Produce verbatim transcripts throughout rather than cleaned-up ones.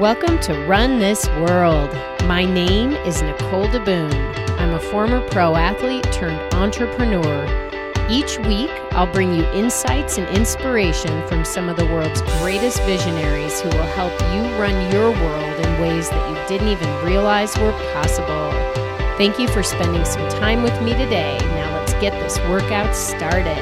Welcome to Run This World. My name is Nicole DeBoom. I'm a former pro athlete turned entrepreneur. Each week, I'll bring you insights and inspiration from some of the world's greatest visionaries who will help you run your world in ways that you didn't even realize were possible. Thank you for spending some time with me today. Now let's get this workout started.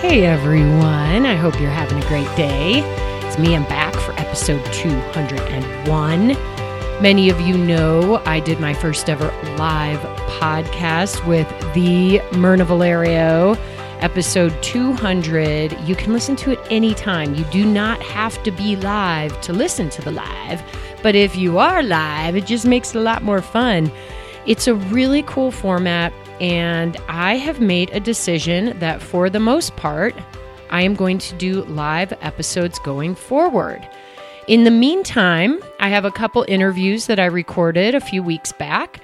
Hey everyone, I hope you're having a great day. It's me, I'm back for episode two hundred one. Many of you know I did my first ever live podcast with the Myrna Valerio, episode two hundred. You can listen to it anytime. You do not have to be live to listen to the live, but if you are live, it just makes it a lot more fun. It's a really cool format. And I have made a decision that for the most part, I am going to do live episodes going forward. In the meantime, I have a couple interviews that I recorded a few weeks back.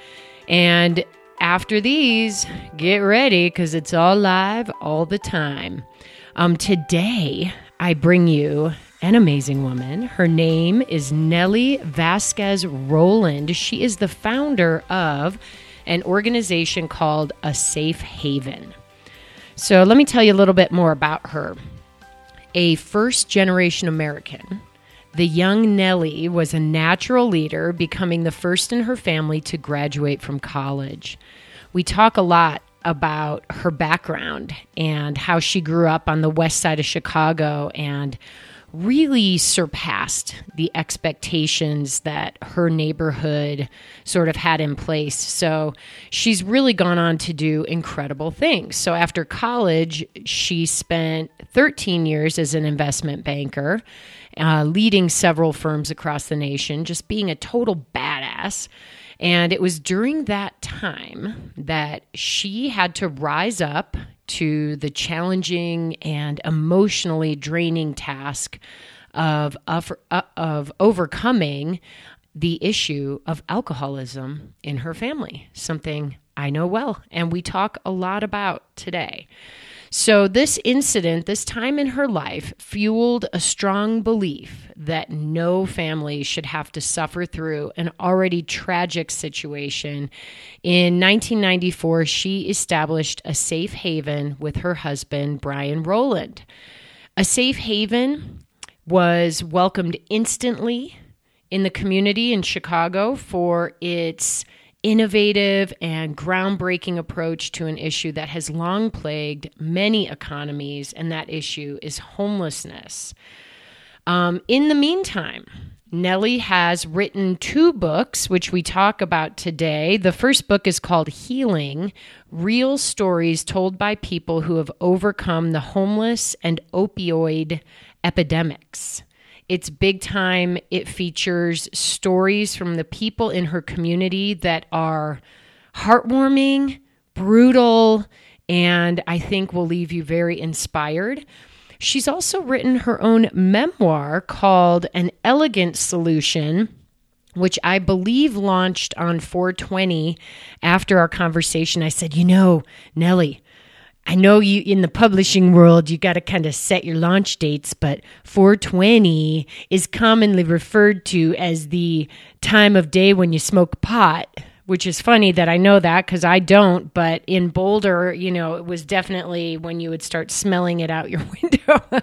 And after these, get ready because it's all live all the time. Um, today, I bring you an amazing woman. Her name is Nellie Vasquez-Rowland. She is the founder of an organization called A Safe Haven. So let me tell you a little bit more about her. A first-generation American, the young Nellie was a natural leader, becoming the first in her family to graduate from college. We talk a lot about her background and how she grew up on the west side of Chicago and really surpassed the expectations that her neighborhood sort of had in place. So she's really gone on to do incredible things. So after college, she spent thirteen years as an investment banker, uh, leading several firms across the nation, just being a total badass. And it was during that time that she had to rise up to the challenging and emotionally draining task of, of, of overcoming the issue of alcoholism in her family, something I know well, and we talk a lot about today. So this incident, this time in her life, fueled a strong belief that no family should have to suffer through an already tragic situation. In nineteen ninety-four, she established A Safe Haven with her husband, Brian Rowland. A Safe Haven was welcomed instantly in the community in Chicago for its innovative and groundbreaking approach to an issue that has long plagued many economies, and that issue is homelessness. Um, in the meantime, Nellie has written two books, which we talk about today. The first book is called Healing: Real Stories Told by People Who Have Overcome the Homeless and Opioid Epidemics. It's big time. It features stories from the people in her community that are heartwarming, brutal, and I think will leave you very inspired. She's also written her own memoir called An Elegant Solution, which I believe launched on four twenty. After our conversation, I said, you know, Nellie, I know you in the publishing world, you got to kind of set your launch dates, but four twenty is commonly referred to as the time of day when you smoke pot, which is funny that I know that because I don't. But in Boulder, you know, it was definitely when you would start smelling it out your window.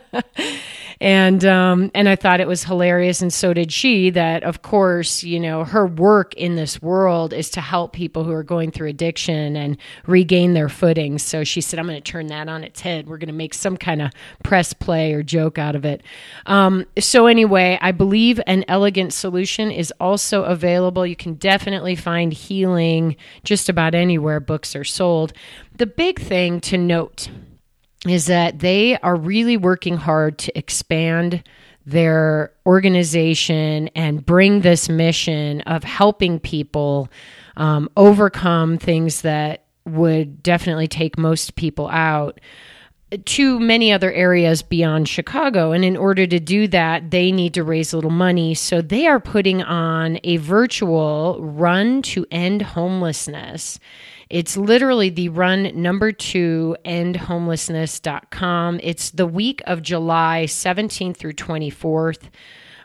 And um, and I thought it was hilarious, and so did she, that, of course, you know, her work in this world is to help people who are going through addiction and regain their footing. So she said, I'm going to turn that on its head. We're going to make some kind of press play or joke out of it. Um, so anyway, I believe An Elegant Solution is also available. You can definitely find Healing just about anywhere books are sold. The big thing to note is that they are really working hard to expand their organization and bring this mission of helping people um, overcome things that would definitely take most people out to many other areas beyond Chicago. And in order to do that, they need to raise a little money. So they are putting on a virtual Run to End Homelessness. It's literally the run two end homelessness dot com. It's the week of July seventeenth through twenty-fourth.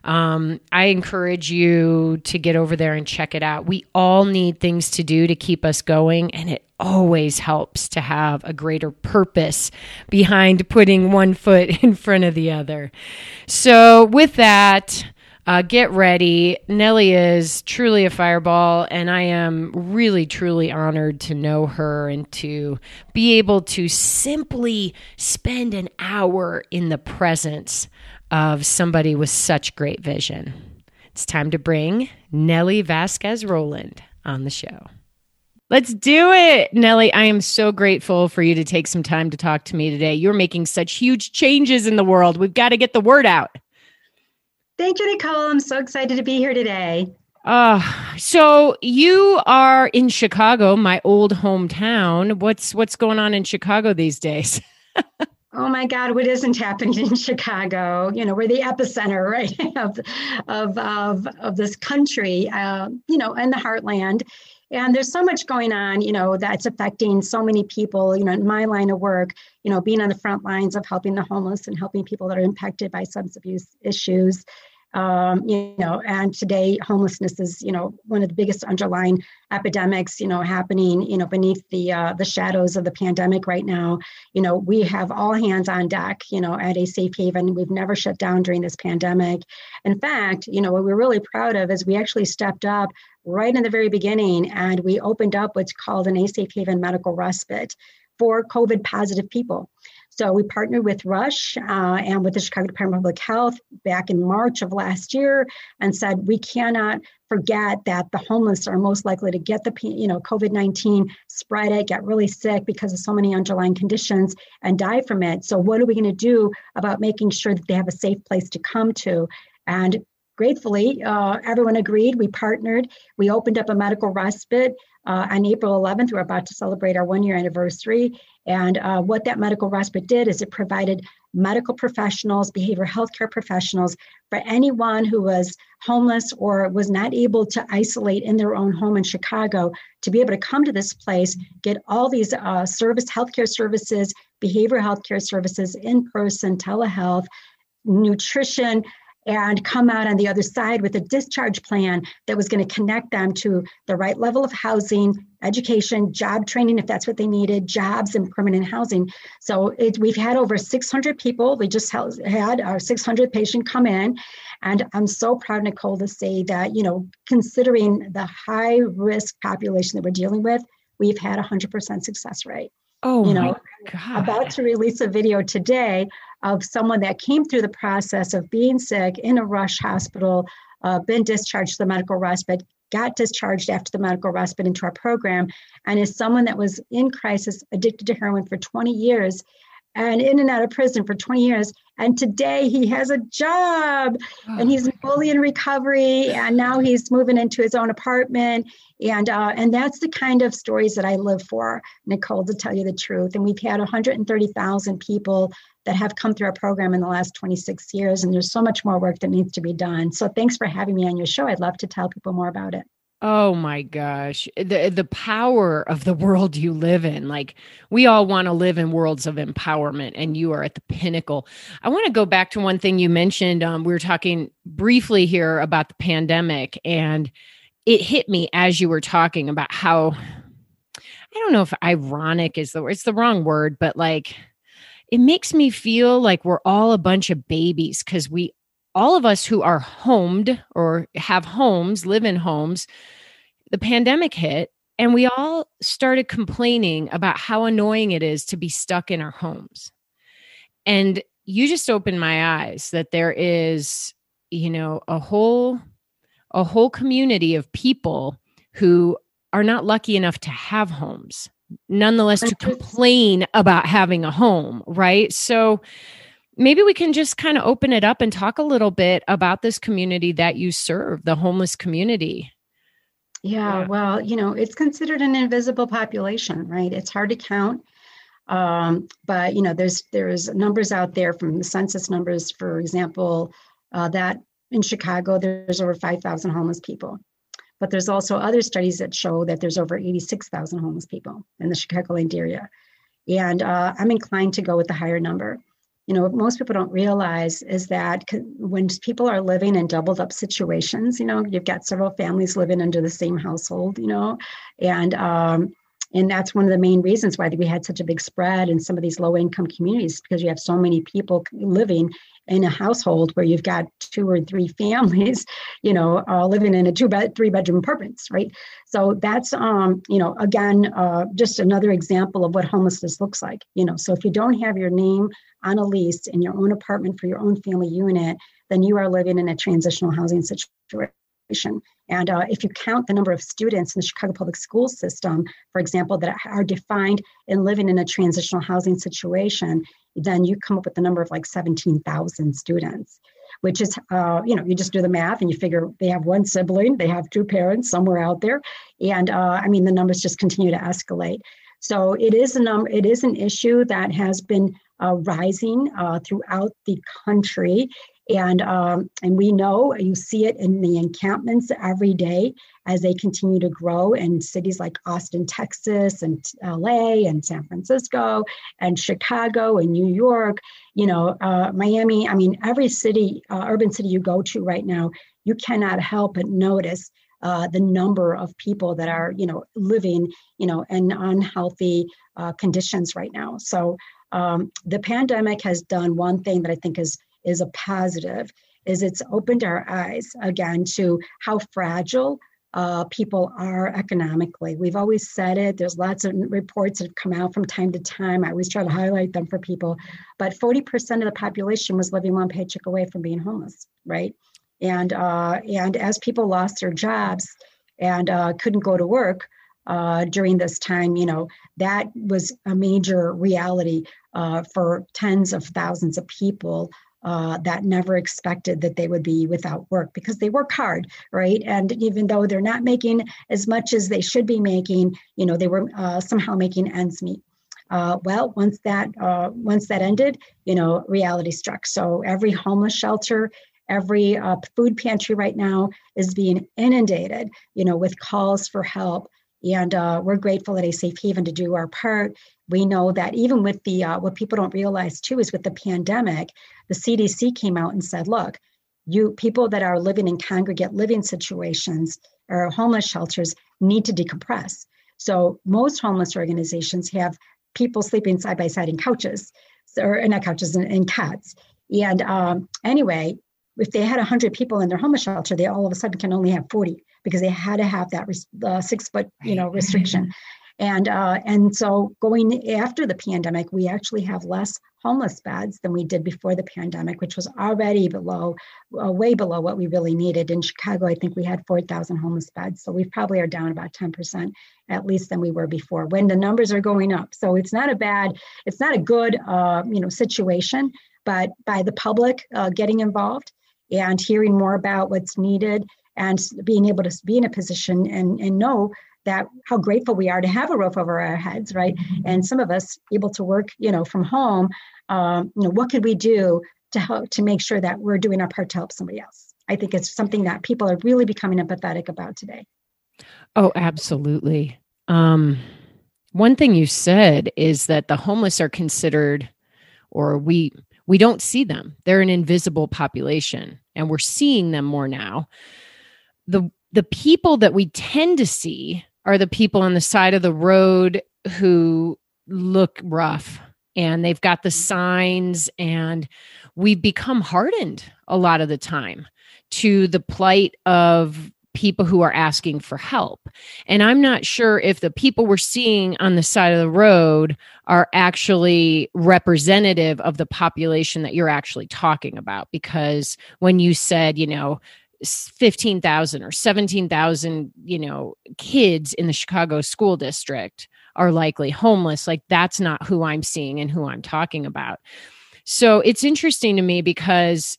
Um, I encourage you to get over there and check it out. We all need things to do to keep us going, and it always helps to have a greater purpose behind putting one foot in front of the other. So with that, Uh, get ready. Nellie is truly a fireball, and I am really, truly honored to know her and to be able to simply spend an hour in the presence of somebody with such great vision. It's time to bring Nellie Vasquez-Rowland on the show. Let's do it. Nellie, I am so grateful for you to take some time to talk to me today. You're making such huge changes in the world. We've got to get the word out. Thank you, Nicole. I'm so excited to be here today. Uh, so you are in Chicago, my old hometown. What's what's going on in Chicago these days? Oh, my God, what isn't happening in Chicago? You know, we're the epicenter, right, of, of, of, of this country, uh, you know, in the heartland. And there's so much going on, you know, that's affecting so many people, you know, in my line of work, you know, being on the front lines of helping the homeless and helping people that are impacted by substance abuse issues, um, you know, and today homelessness is, you know, one of the biggest underlying epidemics, you know, happening, you know, beneath the uh, the shadows of the pandemic right now. You know, we have all hands on deck, you know, at A Safe Haven. We've never shut down during this pandemic. In fact, you know, what we're really proud of is we actually stepped up right in the very beginning, and we opened up what's called an A Safe Haven medical respite for COVID positive people. So we partnered with Rush uh, and with the Chicago Department of Public Health back in March of last year, and said we cannot forget that the homeless are most likely to get the, you know, COVID nineteen, spread it, get really sick because of so many underlying conditions, and die from it. So what are we going to do about making sure that they have a safe place to come to? And gratefully, uh, everyone agreed. We partnered. We opened up a medical respite uh, on April eleventh. We're about to celebrate our one-year anniversary. And uh, what that medical respite did is it provided medical professionals, behavioral health care professionals, for anyone who was homeless or was not able to isolate in their own home in Chicago, to be able to come to this place, get all these uh, service, healthcare services, behavioral healthcare services, in-person, telehealth, nutrition, and come out on the other side with a discharge plan that was going to connect them to the right level of housing, education, job training, if that's what they needed, jobs and permanent housing. So it, we've had over six hundred people. We just had our six hundredth patient come in. And I'm so proud, Nicole, to say that, you know, considering the high risk population that we're dealing with, we've had a one hundred percent success rate. Oh, you know, my God. About to release a video today of someone that came through the process of being sick in a Rush hospital, uh, been discharged to the medical respite, got discharged after the medical respite into our program, and is someone that was in crisis, addicted to heroin for twenty years, and in and out of prison for twenty years. And today he has a job, oh, and he's fully in recovery, and now he's moving into his own apartment. And uh, and that's the kind of stories that I live for, Nicole, to tell you the truth. And we've had one hundred thirty thousand people that have come through our program in the last twenty-six years. And there's so much more work that needs to be done. So thanks for having me on your show. I'd love to tell people more about it. Oh my gosh. The the power of the world you live in. Like, we all want to live in worlds of empowerment, and you are at the pinnacle. I want to go back to one thing you mentioned. Um, we were talking briefly here about the pandemic, and it hit me as you were talking about how, I don't know if ironic is the word, it's the wrong word, but like, it makes me feel like we're all a bunch of babies, because we all of us who are homed or have homes, live in homes, the pandemic hit, and we all started complaining about how annoying it is to be stuck in our homes. And you just opened my eyes that there is, you know, a whole, a whole community of people who are not lucky enough to have homes, nonetheless to complain about having a home, right? So maybe we can just kind of open it up and talk a little bit about this community that you serve, the homeless community. Yeah, yeah. Well, you know, it's considered an invisible population, right? It's hard to count. Um, but, you know, there's there's numbers out there from the census numbers, for example, uh, that in Chicago, there's over five thousand homeless people. But there's also other studies that show that there's over eighty-six thousand homeless people in the Chicagoland area. And uh, I'm inclined to go with the higher number. you know, most people don't realize is that when people are living in doubled up situations, you know, you've got several families living under the same household, you know, and um, and that's one of the main reasons why we had such a big spread in some of these low income communities, because you have so many people living in a household where you've got two or three families, you know, uh, living in a two bed, three bedroom apartments, right? So that's, um, you know, again, uh, just another example of what homelessness looks like, you know. So if you don't have your name on a lease in your own apartment for your own family unit, then you are living in a transitional housing situation. And uh, if you count the number of students in the Chicago public school system, for example, that are defined in living in a transitional housing situation, then you come up with the number of like seventeen thousand students, which is, uh, you know, you just do the math and you figure they have one sibling, they have two parents somewhere out there. And uh, I mean, the numbers just continue to escalate. So it is, a num- it is an issue that has been uh, rising uh, throughout the country. And um, and we know, you see it in the encampments every day as they continue to grow in cities like Austin, Texas, and L A, and San Francisco, and Chicago, and New York, you know, uh, Miami. I mean, every city, uh, urban city you go to right now, you cannot help but notice uh, the number of people that are, you know, living, you know, in unhealthy uh, conditions right now. So um, the pandemic has done one thing that I think is is a positive, is it's opened our eyes again to how fragile uh, people are economically. We've always said it, there's lots of reports that have come out from time to time. I always try to highlight them for people, but forty percent of the population was living one paycheck away from being homeless, right? And, uh, and as people lost their jobs and uh, couldn't go to work uh, during this time, you know, that was a major reality uh, for tens of thousands of people Uh, that never expected that they would be without work, because they work hard, right? And even though they're not making as much as they should be making, you know, they were uh, somehow making ends meet. Uh, well, once that uh, once that ended, you know, reality struck. So every homeless shelter, every uh, food pantry right now is being inundated, you know, with calls for help. And uh, we're grateful at A Safe Haven to do our part. We know that even with the, uh, what people don't realize too, is with the pandemic, the C D C came out and said, look, you people that are living in congregate living situations or homeless shelters need to decompress. So most homeless organizations have people sleeping side by side in couches, or not couches, in, in cots. And um, anyway, if they had one hundred people in their homeless shelter, they all of a sudden can only have forty, because they had to have that uh, six foot, you know, restriction. And uh, and so going after the pandemic, we actually have less homeless beds than we did before the pandemic, which was already below, uh, way below what we really needed. In Chicago, I think we had four thousand homeless beds. So we probably are down about ten percent at least than we were before, when the numbers are going up. So it's not a bad, it's not a good, uh, you know, situation, but by the public uh, getting involved and hearing more about what's needed and being able to be in a position and, and know that how grateful we are to have a roof over our heads, right? And some of us able to work, you know, from home, um, you know, what could we do to help, to make sure that we're doing our part to help somebody else? I think it's something that people are really becoming empathetic about today. Oh, absolutely. Um, one thing you said is that the homeless are considered, or we, we don't see them. They're an invisible population, and we're seeing them more now. The, the people that we tend to see are the people on the side of the road who look rough and they've got the signs, and we've become hardened a lot of the time to the plight of people who are asking for help. And I'm not sure if the people we're seeing on the side of the road are actually representative of the population that you're actually talking about. Because when you said, you know, fifteen thousand or seventeen thousand, you know, kids in the Chicago school district are likely homeless, like that's not who I'm seeing and who I'm talking about. So it's interesting to me, because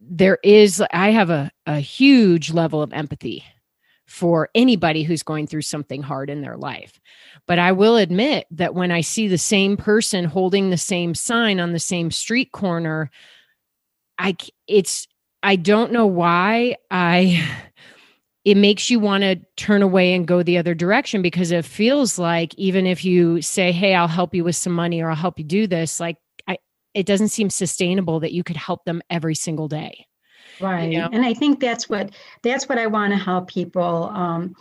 there is, I have a, a huge level of empathy for anybody who's going through something hard in their life. But I will admit that when I see the same person holding the same sign on the same street corner, I it's I don't know why I, it makes you want to turn away and go the other direction, because it feels like even if you say, hey, I'll help you with some money, or I'll help you do this, like I, it doesn't seem sustainable that you could help them every single day. Right. You know? And I think that's what, that's what I want to help people um,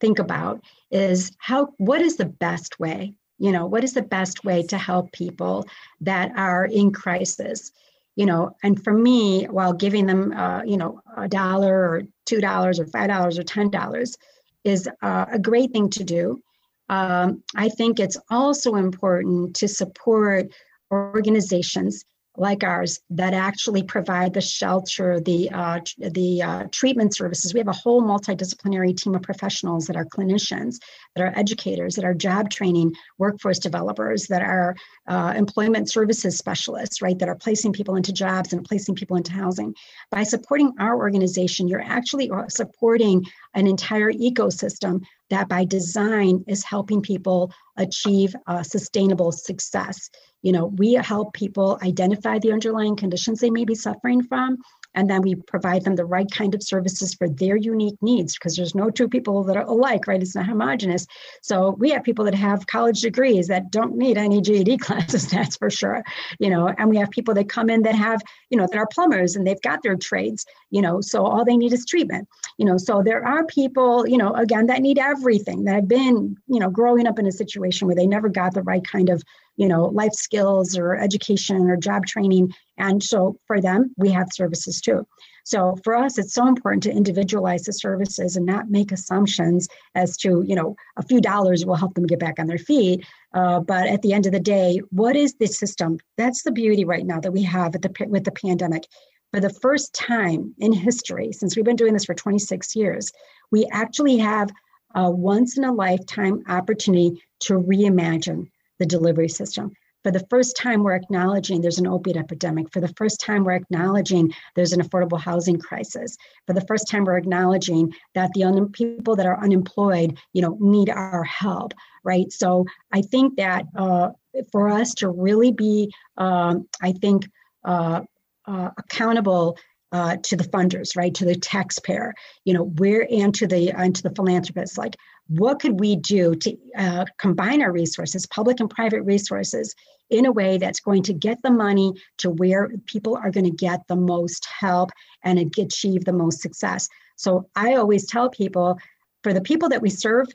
think about is how, what is the best way, you know, what is the best way to help people that are in crisis, you know, and for me, while giving them, uh, you know, a dollar or two dollars or five dollars or ten dollars is uh, a great thing to do. Um, I think it's also important to support organizations like ours that actually provide the shelter, the uh, the uh, treatment services. We have a whole multidisciplinary team of professionals that are clinicians, that are educators, that are job training, workforce developers, that are uh, employment services specialists, right, that are placing people into jobs and placing people into housing. By supporting our organization, you're actually supporting an entire ecosystem that by design is helping people achieve uh, sustainable success. You know, we help people identify the underlying conditions they may be suffering from, and then we provide them the right kind of services for their unique needs, because there's no two people that are alike, right? It's not homogenous. So we have people that have college degrees that don't need any G E D classes, that's for sure. You know, and we have people that come in that have, you know, that are plumbers and they've got their trades, you know, so all they need is treatment, you know, so there are people, you know, again, that need everything, that have been, you know, growing up in a situation where they never got the right kind of, you know, life skills or education or job training. And so for them, we have services too. So for us, it's so important to individualize the services and not make assumptions as to, you know, a few dollars will help them get back on their feet. Uh, but at the end of the day, what is the system? That's the beauty right now that we have at the, with the pandemic. For the first time in history, since we've been doing this for twenty-six years, we actually have a once in a lifetime opportunity to reimagine the delivery system. For the first time, we're acknowledging there's an opiate epidemic. For the first time, we're acknowledging there's an affordable housing crisis. For the first time, we're acknowledging that the un- people that are unemployed, you know, need our help, right? So I think that uh, for us to really be, um, I think, uh, uh, accountable uh, to the funders, right, to the taxpayer, you know, where and to the and to the philanthropists, like. What could we do to uh, combine our resources, public and private resources, in a way that's going to get the money to where people are going to get the most help and achieve the most success? So I always tell people, for the people that we serve,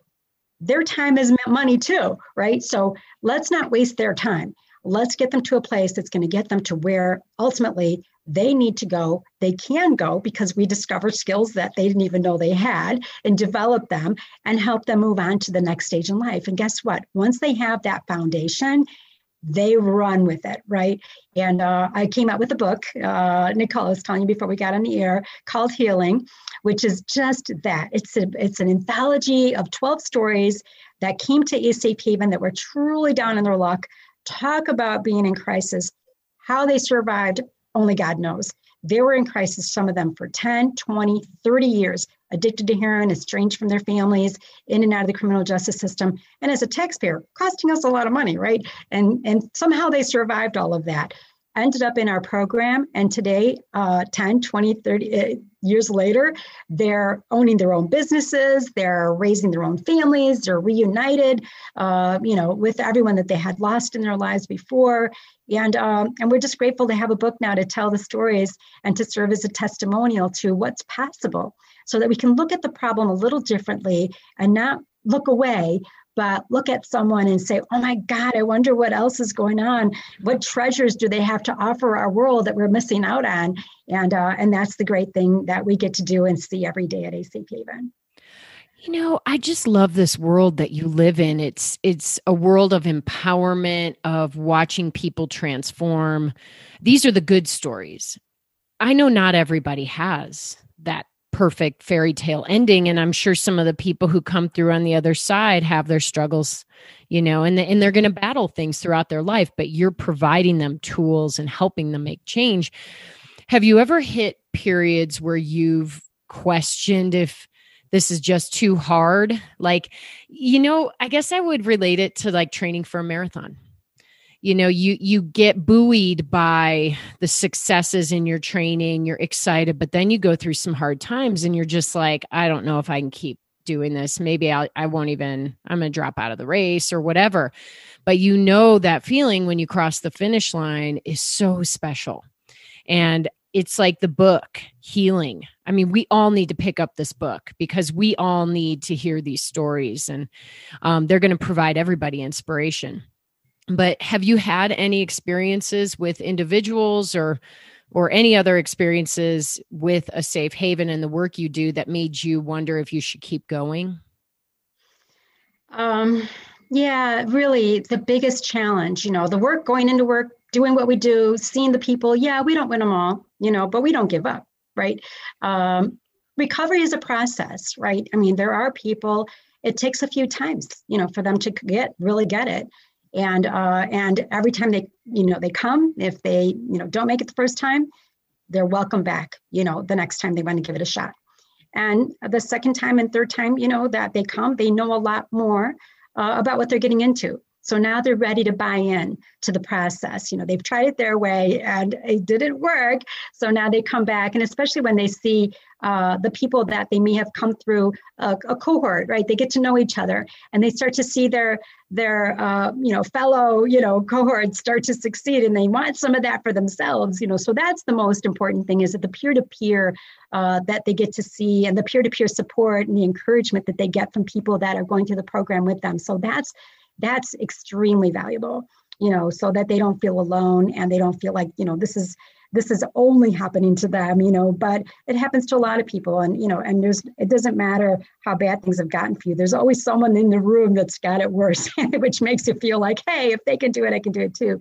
their time is money too, right? So let's not waste their time. Let's get them to a place that's going to get them to where ultimately they need to go. They can go because we discover skills that they didn't even know they had and develop them and help them move on to the next stage in life. And guess what? Once they have that foundation, they run with it, right? And uh, I came out with a book, uh, Nicole was telling you before we got on the air, called Healing, which is just that. It's a, it's an anthology of twelve stories that came to A Safe Haven that were truly down in their luck, talk about being in crisis, how they survived, only God knows. They were in crisis, some of them for ten, twenty, thirty years, addicted to heroin, estranged from their families, in and out of the criminal justice system. And as a taxpayer, costing us a lot of money, right? And, and somehow they survived all of that, ended up in our program. And today, uh, ten, twenty, thirty uh, years later, they're owning their own businesses, they're raising their own families, they're reunited, uh, you know, with everyone that they had lost in their lives before. And um, and we're just grateful to have a book now to tell the stories and to serve as a testimonial to what's possible, so that we can look at the problem a little differently and not look away, but look at someone and say, oh my God, I wonder what else is going on. What treasures do they have to offer our world that we're missing out on? And uh, and that's the great thing that we get to do and see every day at A Safe Haven. You know, I just love this world that you live in. It's it's a world of empowerment, of watching people transform. These are the good stories. I know not everybody has that perfect fairy tale ending, and I'm sure some of the people who come through on the other side have their struggles, you know, and, and they're going to battle things throughout their life, but you're providing them tools and helping them make change. Have you ever hit periods where you've questioned if this is just too hard? Like, you know, I guess I would relate it to like training for a marathon. You know, you you get buoyed by the successes in your training, you're excited, but then you go through some hard times and you're just like, I don't know if I can keep doing this. Maybe I'll, I won't even, I'm going to drop out of the race or whatever. But you know, that feeling when you cross the finish line is so special. And it's like the book, Healing. I mean, we all need to pick up this book because we all need to hear these stories, and um, they're going to provide everybody inspiration. But have you had any experiences with individuals or or any other experiences with A Safe Haven and the work you do that made you wonder if you should keep going? Um, yeah, really the biggest challenge, you know, the work, going into work, doing what we do, seeing the people. Yeah, we don't win them all, you know, but we don't give up, right? Um, recovery is a process, right? I mean, there are people, it takes a few times, you know, for them to get, really get it. And, uh, and every time they, you know, they come, if they, you know, don't make it the first time, they're welcome back, you know, the next time they want to give it a shot. And the second time and third time, you know, that they come, they know a lot more uh, about what they're getting into. So now they're ready to buy in to the process. You know, they've tried it their way and it didn't work. So now they come back. And especially when they see uh, the people that they may have come through a, a cohort, right? They get to know each other and they start to see their, their uh, you know, fellow, you know, cohorts start to succeed, and they want some of that for themselves, you know. So that's the most important thing, is that the peer-to-peer uh, that they get to see, and the peer-to-peer support and the encouragement that they get from people that are going through the program with them. So that's, That's extremely valuable, you know, so that they don't feel alone and they don't feel like, you know, this is this is only happening to them, you know, but it happens to a lot of people. And, you know, and there's, it doesn't matter how bad things have gotten for you. There's always someone in the room that's got it worse, which makes you feel like, hey, if they can do it, I can do it too.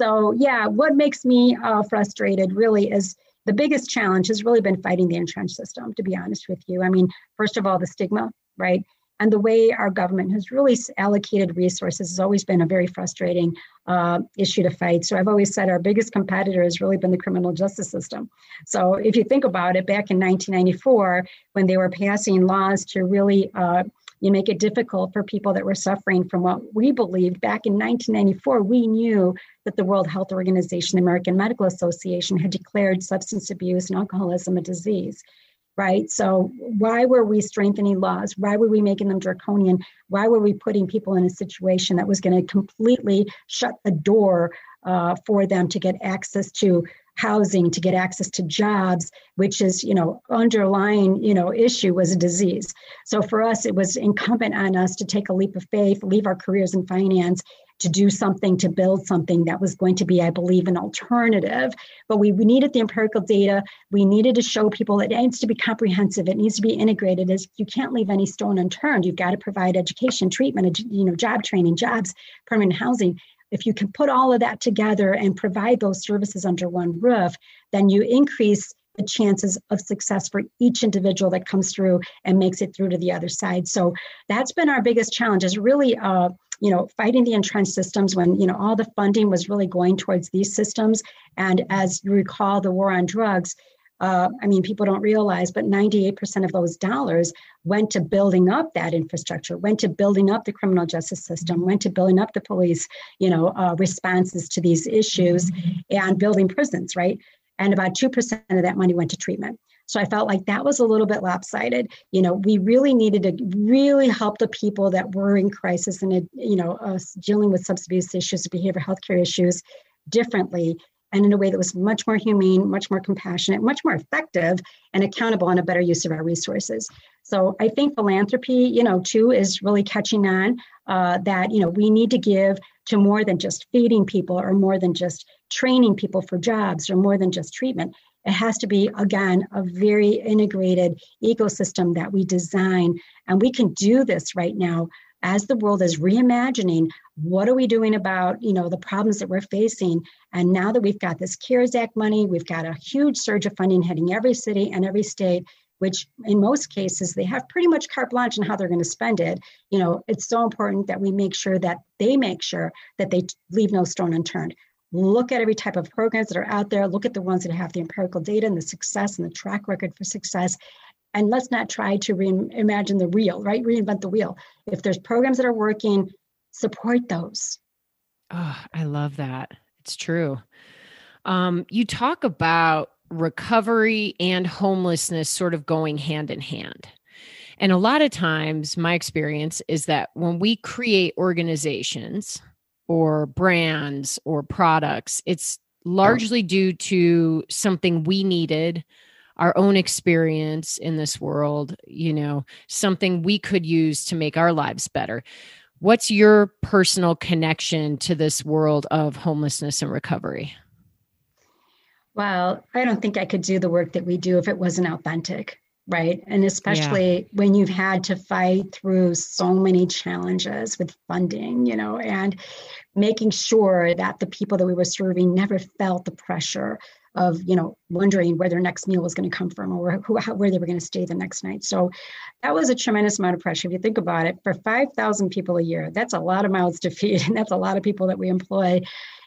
So, yeah, what makes me uh, frustrated really is the biggest challenge has really been fighting the entrenched system, to be honest with you. I mean, first of all, the stigma, right? And the way our government has really allocated resources has always been a very frustrating uh, issue to fight. So I've always said our biggest competitor has really been the criminal justice system. So if you think about it, back in nineteen ninety-four, when they were passing laws to really uh, you make it difficult for people that were suffering from what we believed back in nineteen ninety-four, we knew that the World Health Organization, the American Medical Association, had declared substance abuse and alcoholism a disease. Right? So why were we strengthening laws? Why were we making them draconian? Why were we putting people in a situation that was going to completely shut the door uh, for them to get access to housing, to get access to jobs, which is, you know, underlying, you know, issue was a disease. So for us, it was incumbent on us to take a leap of faith, leave our careers in finance, to do something, to build something that was going to be, I believe, an alternative. But we, we needed the empirical data. We needed to show people it needs to be comprehensive. It needs to be integrated. As you can't leave any stone unturned. You've got to provide education, treatment, you know, job training, jobs, permanent housing. If you can put all of that together and provide those services under one roof, then you increase the chances of success for each individual that comes through and makes it through to the other side. So that's been our biggest challenge, is really uh, you know, fighting the entrenched systems when, you know, all the funding was really going towards these systems. And as you recall, the war on drugs, uh, I mean, people don't realize, but ninety-eight percent of those dollars went to building up that infrastructure, went to building up the criminal justice system, went to building up the police, you know, uh, responses to these issues and building prisons, right? And about two percent of that money went to treatment. So I felt like that was a little bit lopsided. You know, we really needed to really help the people that were in crisis and, you know, uh, dealing with substance abuse issues, behavioral health care issues differently, and in a way that was much more humane, much more compassionate, much more effective and accountable, and a better use of our resources. So I think philanthropy, you know, too, is really catching on uh, that, you know, we need to give to more than just feeding people, or more than just training people for jobs, or more than just treatment. It has to be, again, a very integrated ecosystem that we design. And we can do this right now as the world is reimagining what are we doing about, you know, the problems that we're facing. And now that we've got this CARES Act money, we've got a huge surge of funding hitting every city and every state, which in most cases, they have pretty much carte blanche on how they're going to spend it. You know, it's so important that we make sure that they make sure that they leave no stone unturned. Look at every type of programs that are out there. Look at the ones that have the empirical data and the success and the track record for success. And let's not try to reimagine the wheel, right? Reinvent the wheel. If there's programs that are working, support those. Oh, I love that. It's true. Um, you talk about recovery and homelessness sort of going hand in hand. And a lot of times my experience is that when we create organizations or brands or products, it's largely due to something we needed, our own experience in this world, you know, something we could use to make our lives better. What's your personal connection to this world of homelessness and recovery? Well, I don't think I could do the work that we do if it wasn't authentic, right? And especially yeah. when you've had to fight through so many challenges with funding, you know, and making sure that the people that we were serving never felt the pressure of, you know, wondering where their next meal was going to come from or who, how, where they were going to stay the next night. So that was a tremendous amount of pressure. If you think about it, for five thousand people a year, that's a lot of mouths to feed. And that's a lot of people that we employ.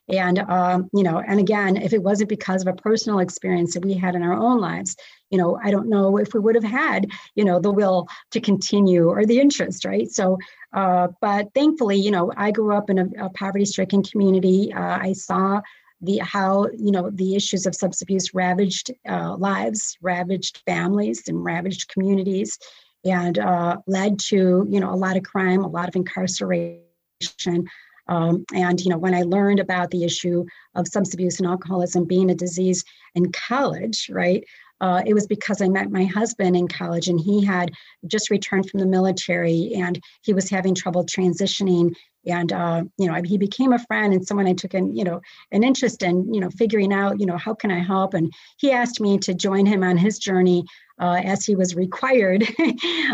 And, um, you know, and again, if it wasn't because of a personal experience that we had in our own lives, you know, I don't know if we would have had, you know, the will to continue or the interest, right? So, uh, but thankfully, you know, I grew up in a, a poverty-stricken community. Uh, I saw the how, you know, the issues of substance abuse ravaged uh, lives, ravaged families, and ravaged communities, and uh, led to, you know, a lot of crime, a lot of incarceration. Um, and, you know, when I learned about the issue of substance abuse and alcoholism being a disease in college, right, uh, it was because I met my husband in college, and he had just returned from the military, and he was having trouble transitioning. And, uh, you know, he became a friend and someone I took an, you know, an interest in, you know, figuring out, you know, how can I help? And he asked me to join him on his journey uh, as he was required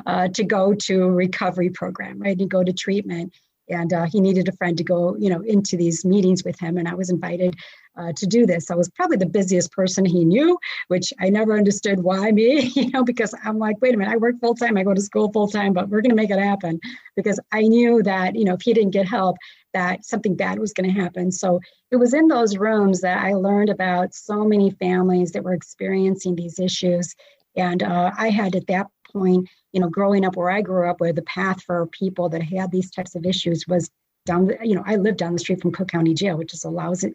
uh, to go to a recovery program, right, to go to treatment. And uh, he needed a friend to go, you know, into these meetings with him. And I was invited uh, to do this. I was probably the busiest person he knew, which I never understood why me, you know, because I'm like, wait a minute, I work full time, I go to school full time, but we're going to make it happen. Because I knew that, you know, if he didn't get help, that something bad was going to happen. So it was in those rooms that I learned about so many families that were experiencing these issues. And uh, I had at that point, you know, growing up where I grew up, where the path for people that had these types of issues was down, you know, I lived down the street from Cook County Jail, which is the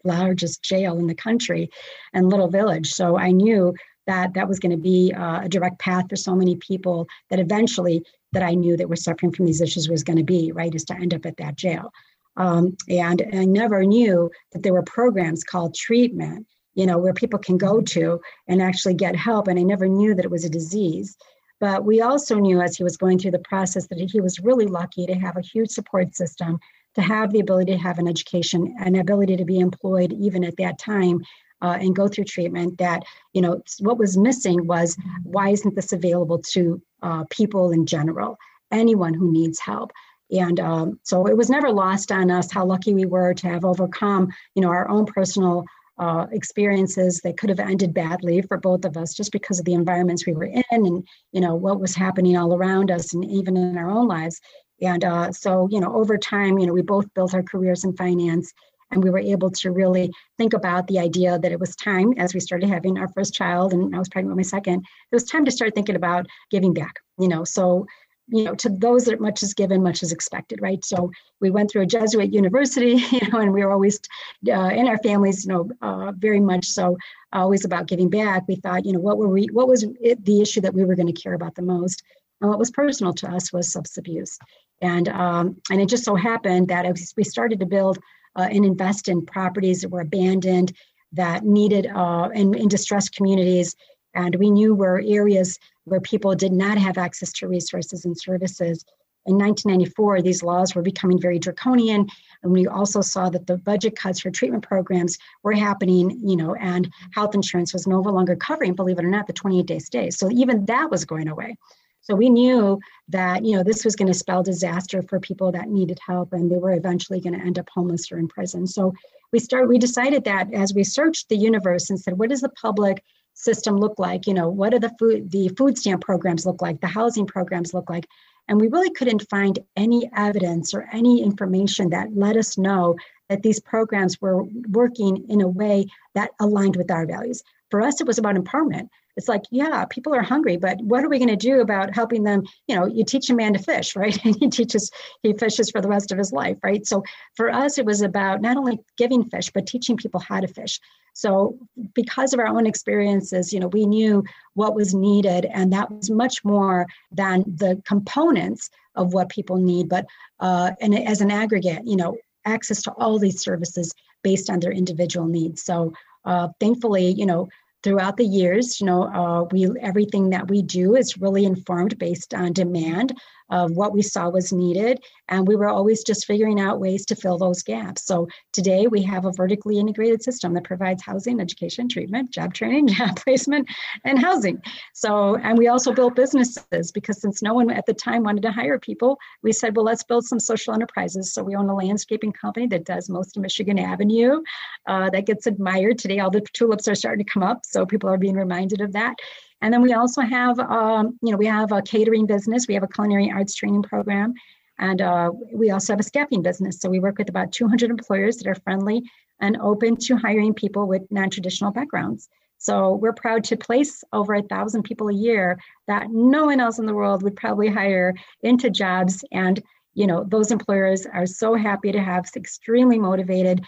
largest jail in the country and little village. So I knew that that was going to be uh, a direct path for so many people that eventually that I knew that were suffering from these issues was going to be, right, is to end up at that jail. Um, and, and I never knew that there were programs called treatment, you know, where people can go to and actually get help. And I never knew that it was a disease. But we also knew as he was going through the process that he was really lucky to have a huge support system, to have the ability to have an education, an ability to be employed even at that time uh, and go through treatment. That, you know, what was missing was, why isn't this available to uh, people in general, anyone who needs help? And um, so it was never lost on us how lucky we were to have overcome, you know, our own personal Uh, experiences that could have ended badly for both of us, just because of the environments we were in and, you know, what was happening all around us and even in our own lives. And uh, so, you know, over time, you know, we both built our careers in finance, and we were able to really think about the idea that it was time, as we started having our first child, and I was pregnant with my second, it was time to start thinking about giving back, you know, so you know, to those that much is given, much is expected, right? So we went through a Jesuit university, you know, and we were always uh, in our families, you know, uh, very much so always about giving back. We thought, you know, what were we, what was it, the issue that we were going to care about the most? And what was personal to us was substance abuse. And, um, and it just so happened that as we started to build uh, and invest in properties that were abandoned, that needed, uh, and in distressed communities. And we knew were areas where people did not have access to resources and services. In nineteen ninety-four, these laws were becoming very draconian. And we also saw that the budget cuts for treatment programs were happening, you know, and health insurance was no longer covering, believe it or not, the twenty-eight day stay. So even that was going away. So we knew that, you know, this was going to spell disaster for people that needed help, and they were eventually going to end up homeless or in prison. So we start, we decided that as we searched the universe and said, what does the public system look like? You know, what are the food, the food stamp programs look like, the housing programs look like? And we really couldn't find any evidence or any information that let us know that these programs were working in a way that aligned with our values, For us, it was about empowerment. It's like, yeah, people are hungry, but what are we going to do about helping them? You know, you teach a man to fish, right? And he teaches, he fishes for the rest of his life, right? So for us, it was about not only giving fish, but teaching people how to fish. So because of our own experiences, you know, we knew what was needed, and that was much more than the components of what people need, but uh, and as an aggregate, you know, access to all these services based on their individual needs. So uh, thankfully, you know, throughout the years, you know, uh, we everything that we do is really informed based on demand of what we saw was needed. And we were always just figuring out ways to fill those gaps. So today we have a vertically integrated system that provides housing, education, treatment, job training, job placement, and housing. So, and we also built businesses, because since no one at the time wanted to hire people, we said, well, let's build some social enterprises. So we own a landscaping company that does most of Michigan Avenue uh, that gets admired today. All the tulips are starting to come up, so people are being reminded of that. And then we also have, um, you know, we have a catering business. We have a culinary arts training program. And uh, we also have a staffing business. So we work with about two hundred employers that are friendly and open to hiring people with non-traditional backgrounds. So we're proud to place over a thousand people a year that no one else in the world would probably hire into jobs. And, you know, those employers are so happy to have extremely motivated,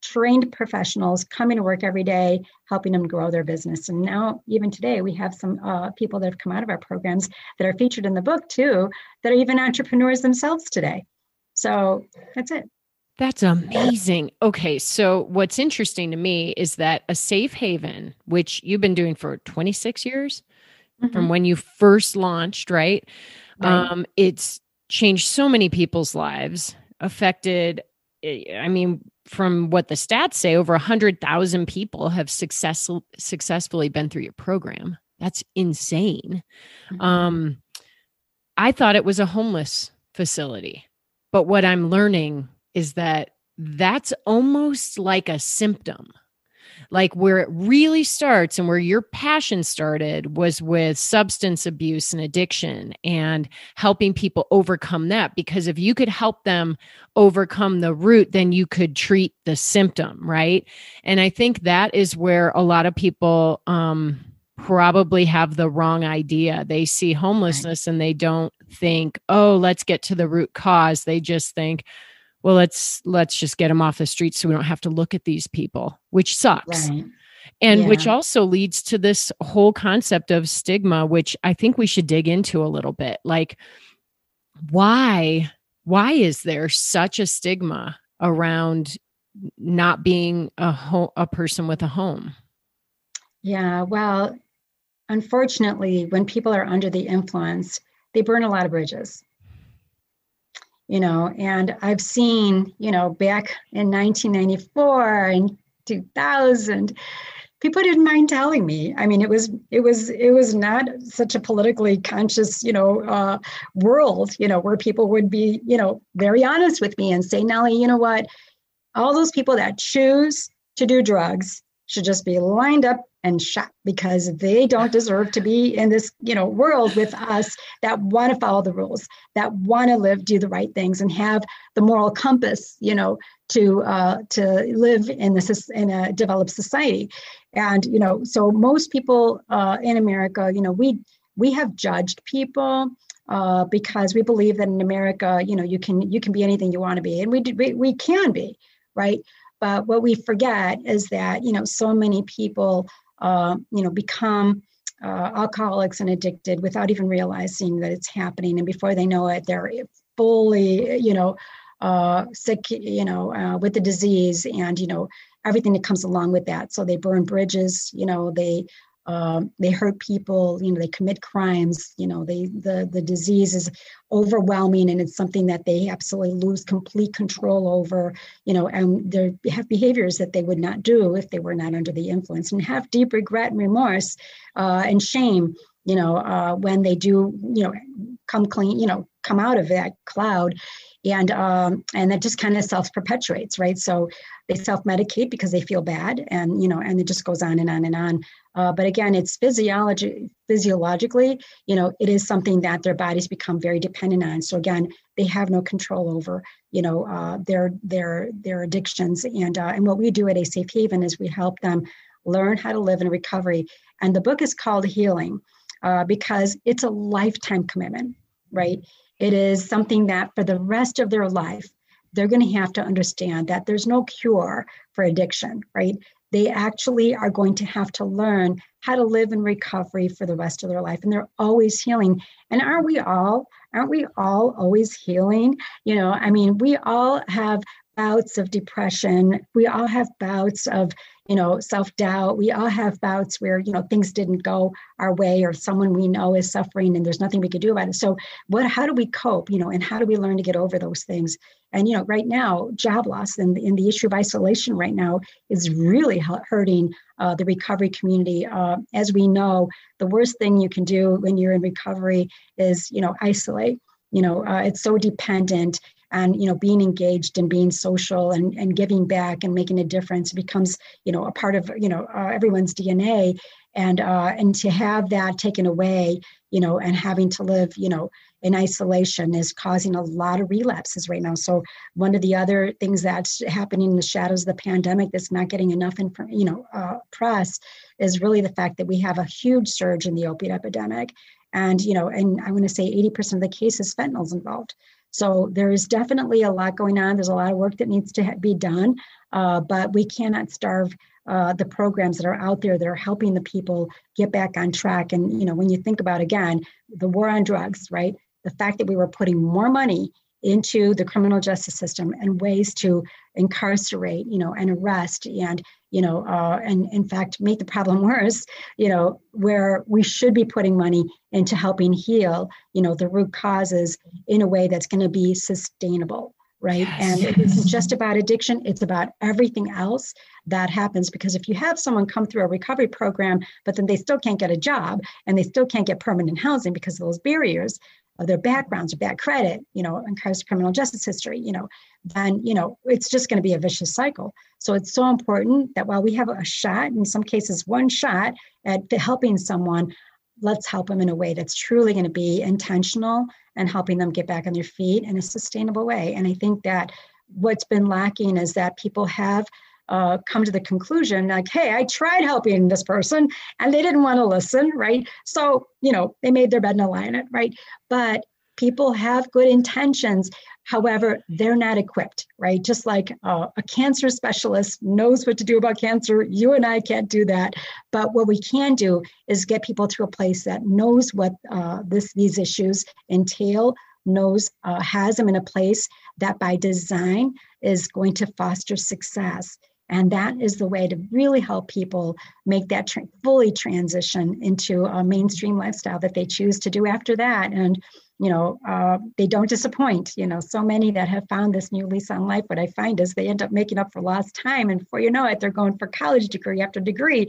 trained professionals coming to work every day, helping them grow their business. And now, even today, we have some uh, people that have come out of our programs that are featured in the book too, that are even entrepreneurs themselves today. So that's it. That's amazing. Okay. So what's interesting to me is that A Safe Haven, which you've been doing for twenty-six years mm-hmm. from when you first launched, right? right. Um, it's changed so many people's lives, affected, I mean, from what the stats say, over one hundred thousand people have successful, successfully been through your program. That's insane. Mm-hmm. Um, I thought it was a homeless facility, but what I'm learning is that that's almost like a symptom. Like where it really starts and where your passion started was with substance abuse and addiction and helping people overcome that. Because if you could help them overcome the root, then you could treat the symptom, right? And I think that is where a lot of people um, probably have the wrong idea. They see homelessness and they don't think, oh, let's get to the root cause. They just think, well, let's let's just get them off the streets so we don't have to look at these people, which sucks. Right. And yeah. which also leads to this whole concept of stigma, which I think we should dig into a little bit. Like, why, why is there such a stigma around not being a ho- a person with a home? Yeah, well, unfortunately, when people are under the influence, they burn a lot of bridges. You know, and I've seen, you know, back in nineteen ninety-four and two thousand, people didn't mind telling me. I mean, it was, it was, it was not such a politically conscious, you know, uh, world, you know, where people would be, you know, very honest with me and say, Nellie, you know what, all those people that choose to do drugs should just be lined up and shot, because they don't deserve to be in this, you know, world with us that want to follow the rules, that want to live, do the right things, and have the moral compass, you know, to uh, to live in this in a developed society. And you know, so most people uh, in America, you know, we we have judged people uh, because we believe that in America, you know, you can you can be anything you want to be, and we do, we we can be, right? But what we forget is that, you know, so many people. Uh, you know, become uh, alcoholics and addicted without even realizing that it's happening. And before they know it, they're fully, you know, uh, sick, you know, uh, with the disease and, you know, everything that comes along with that. So they burn bridges, you know, they um, they hurt people, you know, they commit crimes, you know, they the the disease is overwhelming, and it's something that they absolutely lose complete control over, you know, and they have behaviors that they would not do if they were not under the influence, and have deep regret and remorse uh, and shame, you know, uh, when they do, you know, come clean, you know, come out of that cloud. And um, and that just kind of self-perpetuates, right? So they self-medicate because they feel bad, and you know, and it just goes on and on and on. Uh, but again, it's physiology, physiologically, you know, it is something that their bodies become very dependent on. So again, they have no control over, you know, uh, their their their addictions. And uh, and what we do at A Safe Haven is we help them learn how to live in recovery. And the book is called Healing uh, because it's a lifetime commitment, right? It is something that for the rest of their life, they're going to have to understand that there's no cure for addiction, right? They actually are going to have to learn how to live in recovery for the rest of their life. And they're always healing. And aren't we all, aren't we all always healing? You know, I mean, we all have bouts of depression. We all have bouts of, you know, self-doubt. We all have bouts where, you know, things didn't go our way or someone we know is suffering and there's nothing we could do about it. So what, how do we cope, you know, and how do we learn to get over those things? And, you know, right now, job loss and, and the issue of isolation right now is really hurting uh, the recovery community. Uh, as we know, the worst thing you can do when you're in recovery is, you know, isolate. You know, uh, it's so dependent on, you know, being engaged and being social and, and giving back and making a difference. It becomes, you know, a part of, you know, uh, everyone's D N A. And uh, and to have that taken away, you know, and having to live, you know, in isolation is causing a lot of relapses right now. So one of the other things that's happening in the shadows of the pandemic that's not getting enough, in, you know, uh, press is really the fact that we have a huge surge in the opiate epidemic. And, you know, and I want to say eighty percent of the cases, fentanyl's involved. So there is definitely a lot going on. There's a lot of work that needs to ha- be done, uh, but we cannot starve uh, the programs that are out there that are helping the people get back on track. And, you know, when you think about, again, the war on drugs, right? The fact that we were putting more money into the criminal justice system and ways to incarcerate, you know, and arrest and, you know, uh, and in fact, make the problem worse, you know, where we should be putting money into helping heal, you know, the root causes in a way that's going to be sustainable, right? Yes. And it's just about addiction. It's about everything else that happens, because if you have someone come through a recovery program, but then they still can't get a job and they still can't get permanent housing because of those barriers of their backgrounds or bad credit, you know, and criminal justice history, you know, then, you know, it's just going to be a vicious cycle. So it's so important that while we have a shot, in some cases, one shot at helping someone, let's help them in a way that's truly going to be intentional and helping them get back on their feet in a sustainable way. And I think that what's been lacking is that people have Uh, come to the conclusion like, hey, I tried helping this person and they didn't want to listen, right? So, you know, they made their bed and lie in it, right? But people have good intentions. However, they're not equipped, right? Just like uh, a cancer specialist knows what to do about cancer. You and I can't do that. But what we can do is get people to a place that knows what uh, this these issues entail, knows, uh, has them in a place that by design is going to foster success. And that is the way to really help people make that tra- fully transition into a mainstream lifestyle that they choose to do after that. And, you know, uh, they don't disappoint. You know, so many that have found this new lease on life, what I find is they end up making up for lost time. And before you know it, they're going for college degree after degree,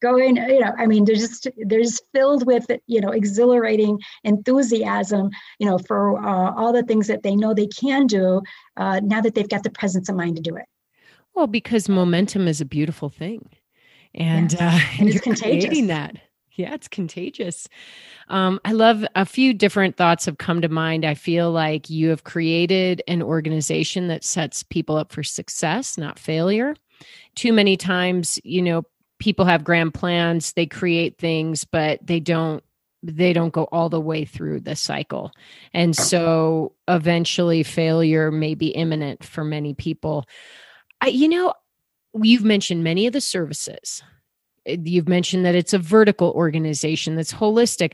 going, you know, I mean, they're just, they're just filled with, you know, exhilarating enthusiasm, you know, for uh, all the things that they know they can do uh, now that they've got the presence of mind to do it. Well, because momentum is a beautiful thing, and, yeah. uh, and, and it's contagious. That. Yeah, it's contagious. Um, I love a few different thoughts have come to mind. I feel like you have created an organization that sets people up for success, not failure. Too many times, you know, people have grand plans, they create things, but they don't they don't go all the way through the cycle. And so eventually failure may be imminent for many people. I, you know, you've mentioned many of the services. You've mentioned that it's a vertical organization that's holistic.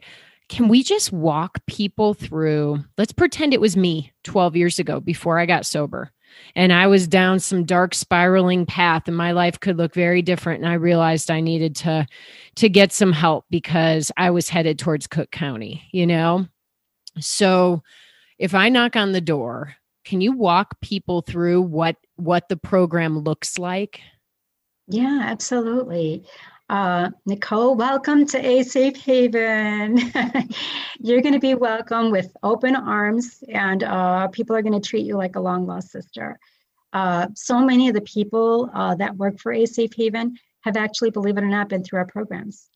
Can we just walk people through? Let's pretend it was me twelve years ago before I got sober and I was down some dark spiraling path and my life could look very different. And I realized I needed to, to get some help because I was headed towards Cook County, you know? So if I knock on the door, can you walk people through what what the program looks like? Yeah, absolutely. Uh, Nicole, welcome to A Safe Haven. You're going to be welcome with open arms, and uh, people are going to treat you like a long lost sister. Uh, so many of the people uh, that work for A Safe Haven have actually, believe it or not, been through our programs.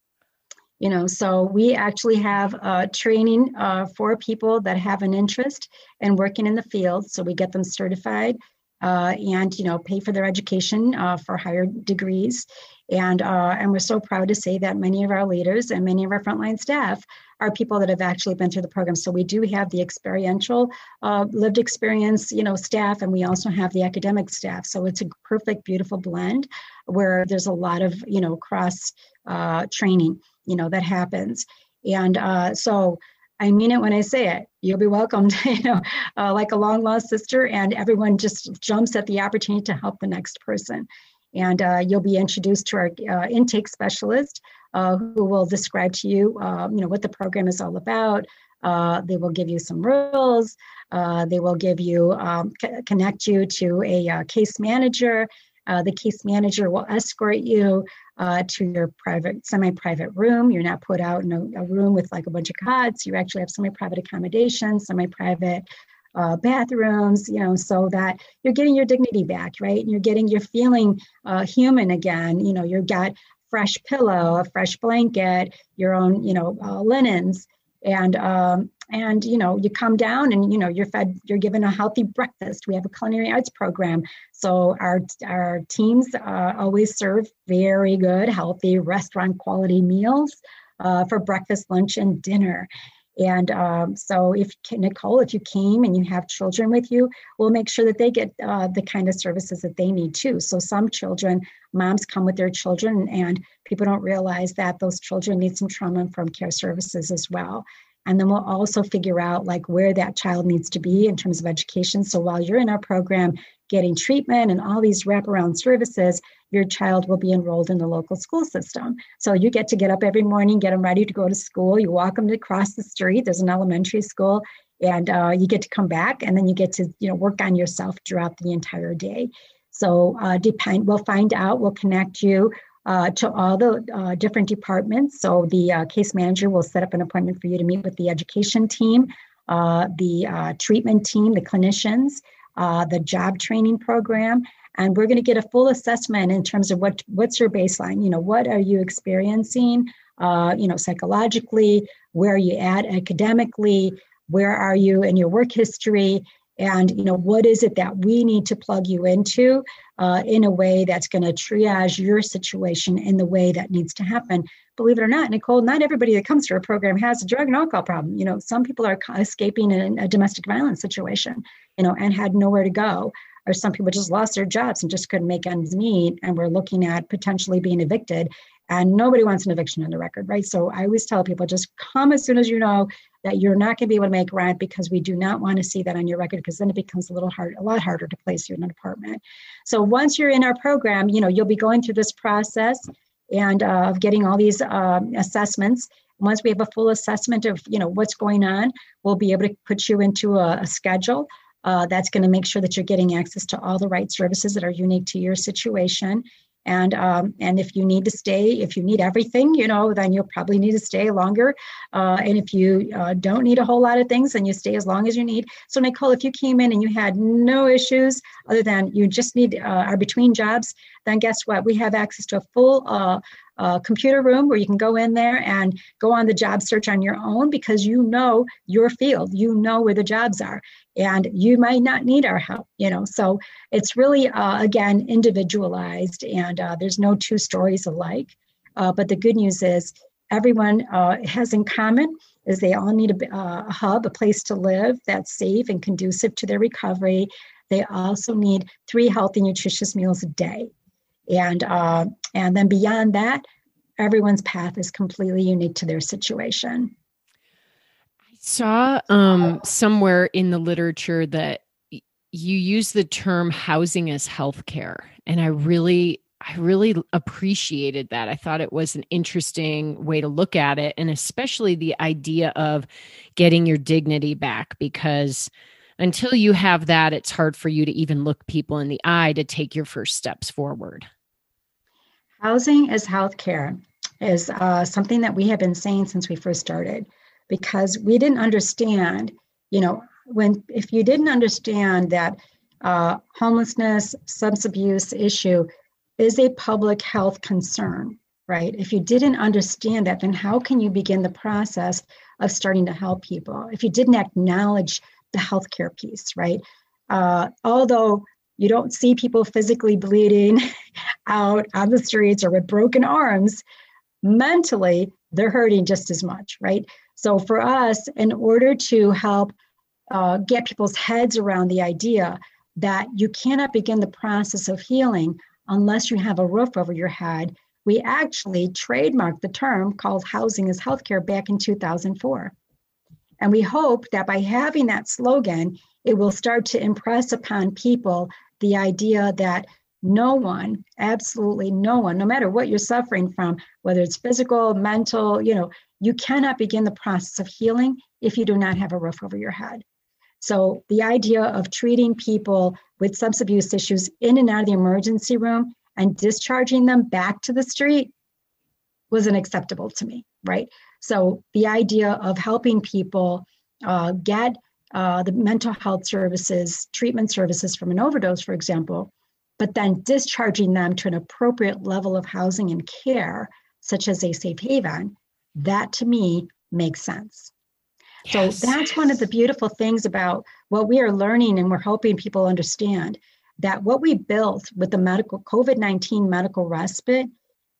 You know, so we actually have uh, training uh, for people that have an interest in working in the field. So we get them certified. uh, and, you know, pay for their education uh, for higher degrees. And, uh, and we're so proud to say that many of our leaders and many of our frontline staff are people that have actually been through the program. So we do have the experiential uh, lived experience, you know, staff, and we also have the academic staff. So it's a perfect, beautiful blend where there's a lot of, you know, cross uh, training, you know, that happens. And uh, so I mean it when I say it. You'll be welcomed, you know, uh, like a long lost sister, and everyone just jumps at the opportunity to help the next person. And uh, you'll be introduced to our uh, intake specialist, uh, who will describe to you, uh, you know, what the program is all about. Uh, they will give you some rules. Uh, they will give you, um, c- connect you to a uh, case manager. Uh, the case manager will escort you uh, to your private, semi-private room. You're not put out in a, a room with like a bunch of cots. You actually have semi-private accommodations, semi-private Uh, bathrooms, you know, so that you're getting your dignity back, right? And you're getting, you're feeling uh, human again. You know, you've got fresh pillow, a fresh blanket, your own, you know, uh, linens, and um, and you know, you come down and you know, you're fed, you're given a healthy breakfast. We have a culinary arts program, so our our teams uh, always serve very good, healthy, restaurant quality meals uh, for breakfast, lunch, and dinner. And um, so if Nicole, if you came and you have children with you, we'll make sure that they get uh, the kind of services that they need too. So some children, moms come with their children, and people don't realize that those children need some trauma informed care services as well. And then we'll also figure out like where that child needs to be in terms of education. So while you're in our program getting treatment and all these wraparound services, your child will be enrolled in the local school system. So you get to get up every morning, get them ready to go to school. You walk them across the street. There's an elementary school, and uh, you get to come back, and then you get to, you know, work on yourself throughout the entire day. So uh, depend. We'll find out. We'll connect you Uh, to all the uh, different departments. So the uh, case manager will set up an appointment for you to meet with the education team, uh, the uh, treatment team, the clinicians, uh, the job training program. And we're going to get a full assessment in terms of what what's your baseline. You know, what are you experiencing, uh, you know, psychologically? Where are you at academically? Where are you in your work history? And, you know, what is it that we need to plug you into uh, in a way that's going to triage your situation in the way that needs to happen? Believe it or not, Nicole, not everybody that comes to our program has a drug and alcohol problem. You know, some people are escaping in a domestic violence situation, you know, and had nowhere to go. Or some people just lost their jobs and just couldn't make ends meet, and we're looking at potentially being evicted. And nobody wants an eviction on the record, right? So I always tell people, just come as soon as you know that you're not going to be able to make rent, because we do not want to see that on your record, because then it becomes a little hard, a lot harder to place you in an apartment. So once you're in our program, you know, you'll be going through this process and of uh, getting all these um, assessments. Once we have a full assessment of, you know, what's going on, we'll be able to put you into a, a schedule. Uh, that's going to make sure that you're getting access to all the right services that are unique to your situation. And um, and if you need to stay, if you need everything, you know, then you'll probably need to stay longer. Uh, and if you uh, don't need a whole lot of things, then you stay as long as you need. So Nicole, if you came in and you had no issues other than you just need uh, are between jobs, then guess what? We have access to a full uh, uh, computer room where you can go in there and go on the job search on your own, because you know your field, you know where the jobs are, and you might not need our help, you know. So it's really, uh, again, individualized, and uh, there's no two stories alike. Uh, but the good news is everyone uh, has in common is they all need a, uh, a hub, a place to live that's safe and conducive to their recovery. They also need three healthy, nutritious meals a day. And uh, and then beyond that, everyone's path is completely unique to their situation. I saw um, somewhere in the literature that y- you use the term housing as healthcare, and I really, I really appreciated that. I thought it was an interesting way to look at it, and especially the idea of getting your dignity back, because until you have that, it's hard for you to even look people in the eye to take your first steps forward. Housing as healthcare is uh, something that we have been saying since we first started, because we didn't understand, you know, when if you didn't understand that uh, homelessness, substance abuse issue is a public health concern, right? If you didn't understand that, then how can you begin the process of starting to help people? If you didn't acknowledge the healthcare piece, right? Uh, although You don't see people physically bleeding out on the streets or with broken arms. Mentally, they're hurting just as much, right? So for us, in order to help uh, get people's heads around the idea that you cannot begin the process of healing unless you have a roof over your head, we actually trademarked the term called housing is healthcare back in two thousand four. And we hope that by having that slogan, it will start to impress upon people the idea that no one, absolutely no one, no matter what you're suffering from, whether it's physical, mental, you know, you cannot begin the process of healing if you do not have a roof over your head. So the idea of treating people with substance abuse issues in and out of the emergency room and discharging them back to the street wasn't acceptable to me, right? So the idea of helping people uh, get uh, the mental health services, treatment services from an overdose, for example, but then discharging them to an appropriate level of housing and care, such as a safe haven, that to me makes sense. Yes. So that's one of the beautiful things about what we are learning, and we're hoping people understand that what we built with the medical COVID nineteen medical respite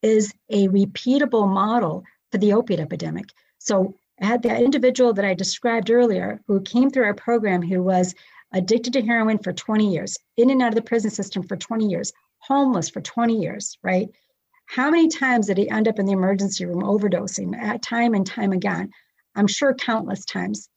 is a repeatable model for the opiate epidemic. So I had that individual that I described earlier who came through our program who was addicted to heroin for twenty years, in and out of the prison system for twenty years, homeless for twenty years, right? How many times did he end up in the emergency room overdosing? Time and time again. I'm sure countless times.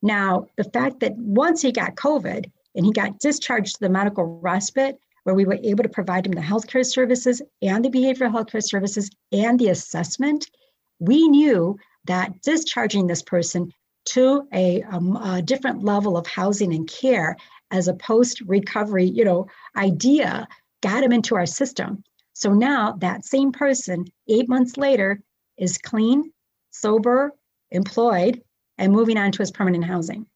Now, the fact that once he got COVID and he got discharged to the medical respite, where we were able to provide him the healthcare services and the behavioral healthcare services and the assessment, we knew that discharging this person to a, a, a different level of housing and care as a post-recovery, you know, idea got him into our system. So now that same person, eight months later, is clean, sober, employed, and moving on to his permanent housing.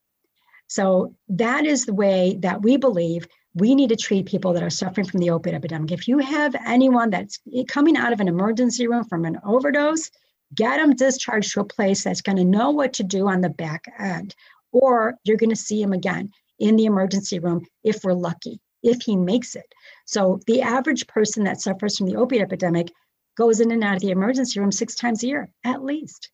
So that is the way that we believe we need to treat people that are suffering from the opiate epidemic. If you have anyone that's coming out of an emergency room from an overdose, get them discharged to a place that's going to know what to do on the back end, or you're going to see him again in the emergency room if we're lucky, if he makes it. So the average person that suffers from the opiate epidemic goes in and out of the emergency room six times a year, at least.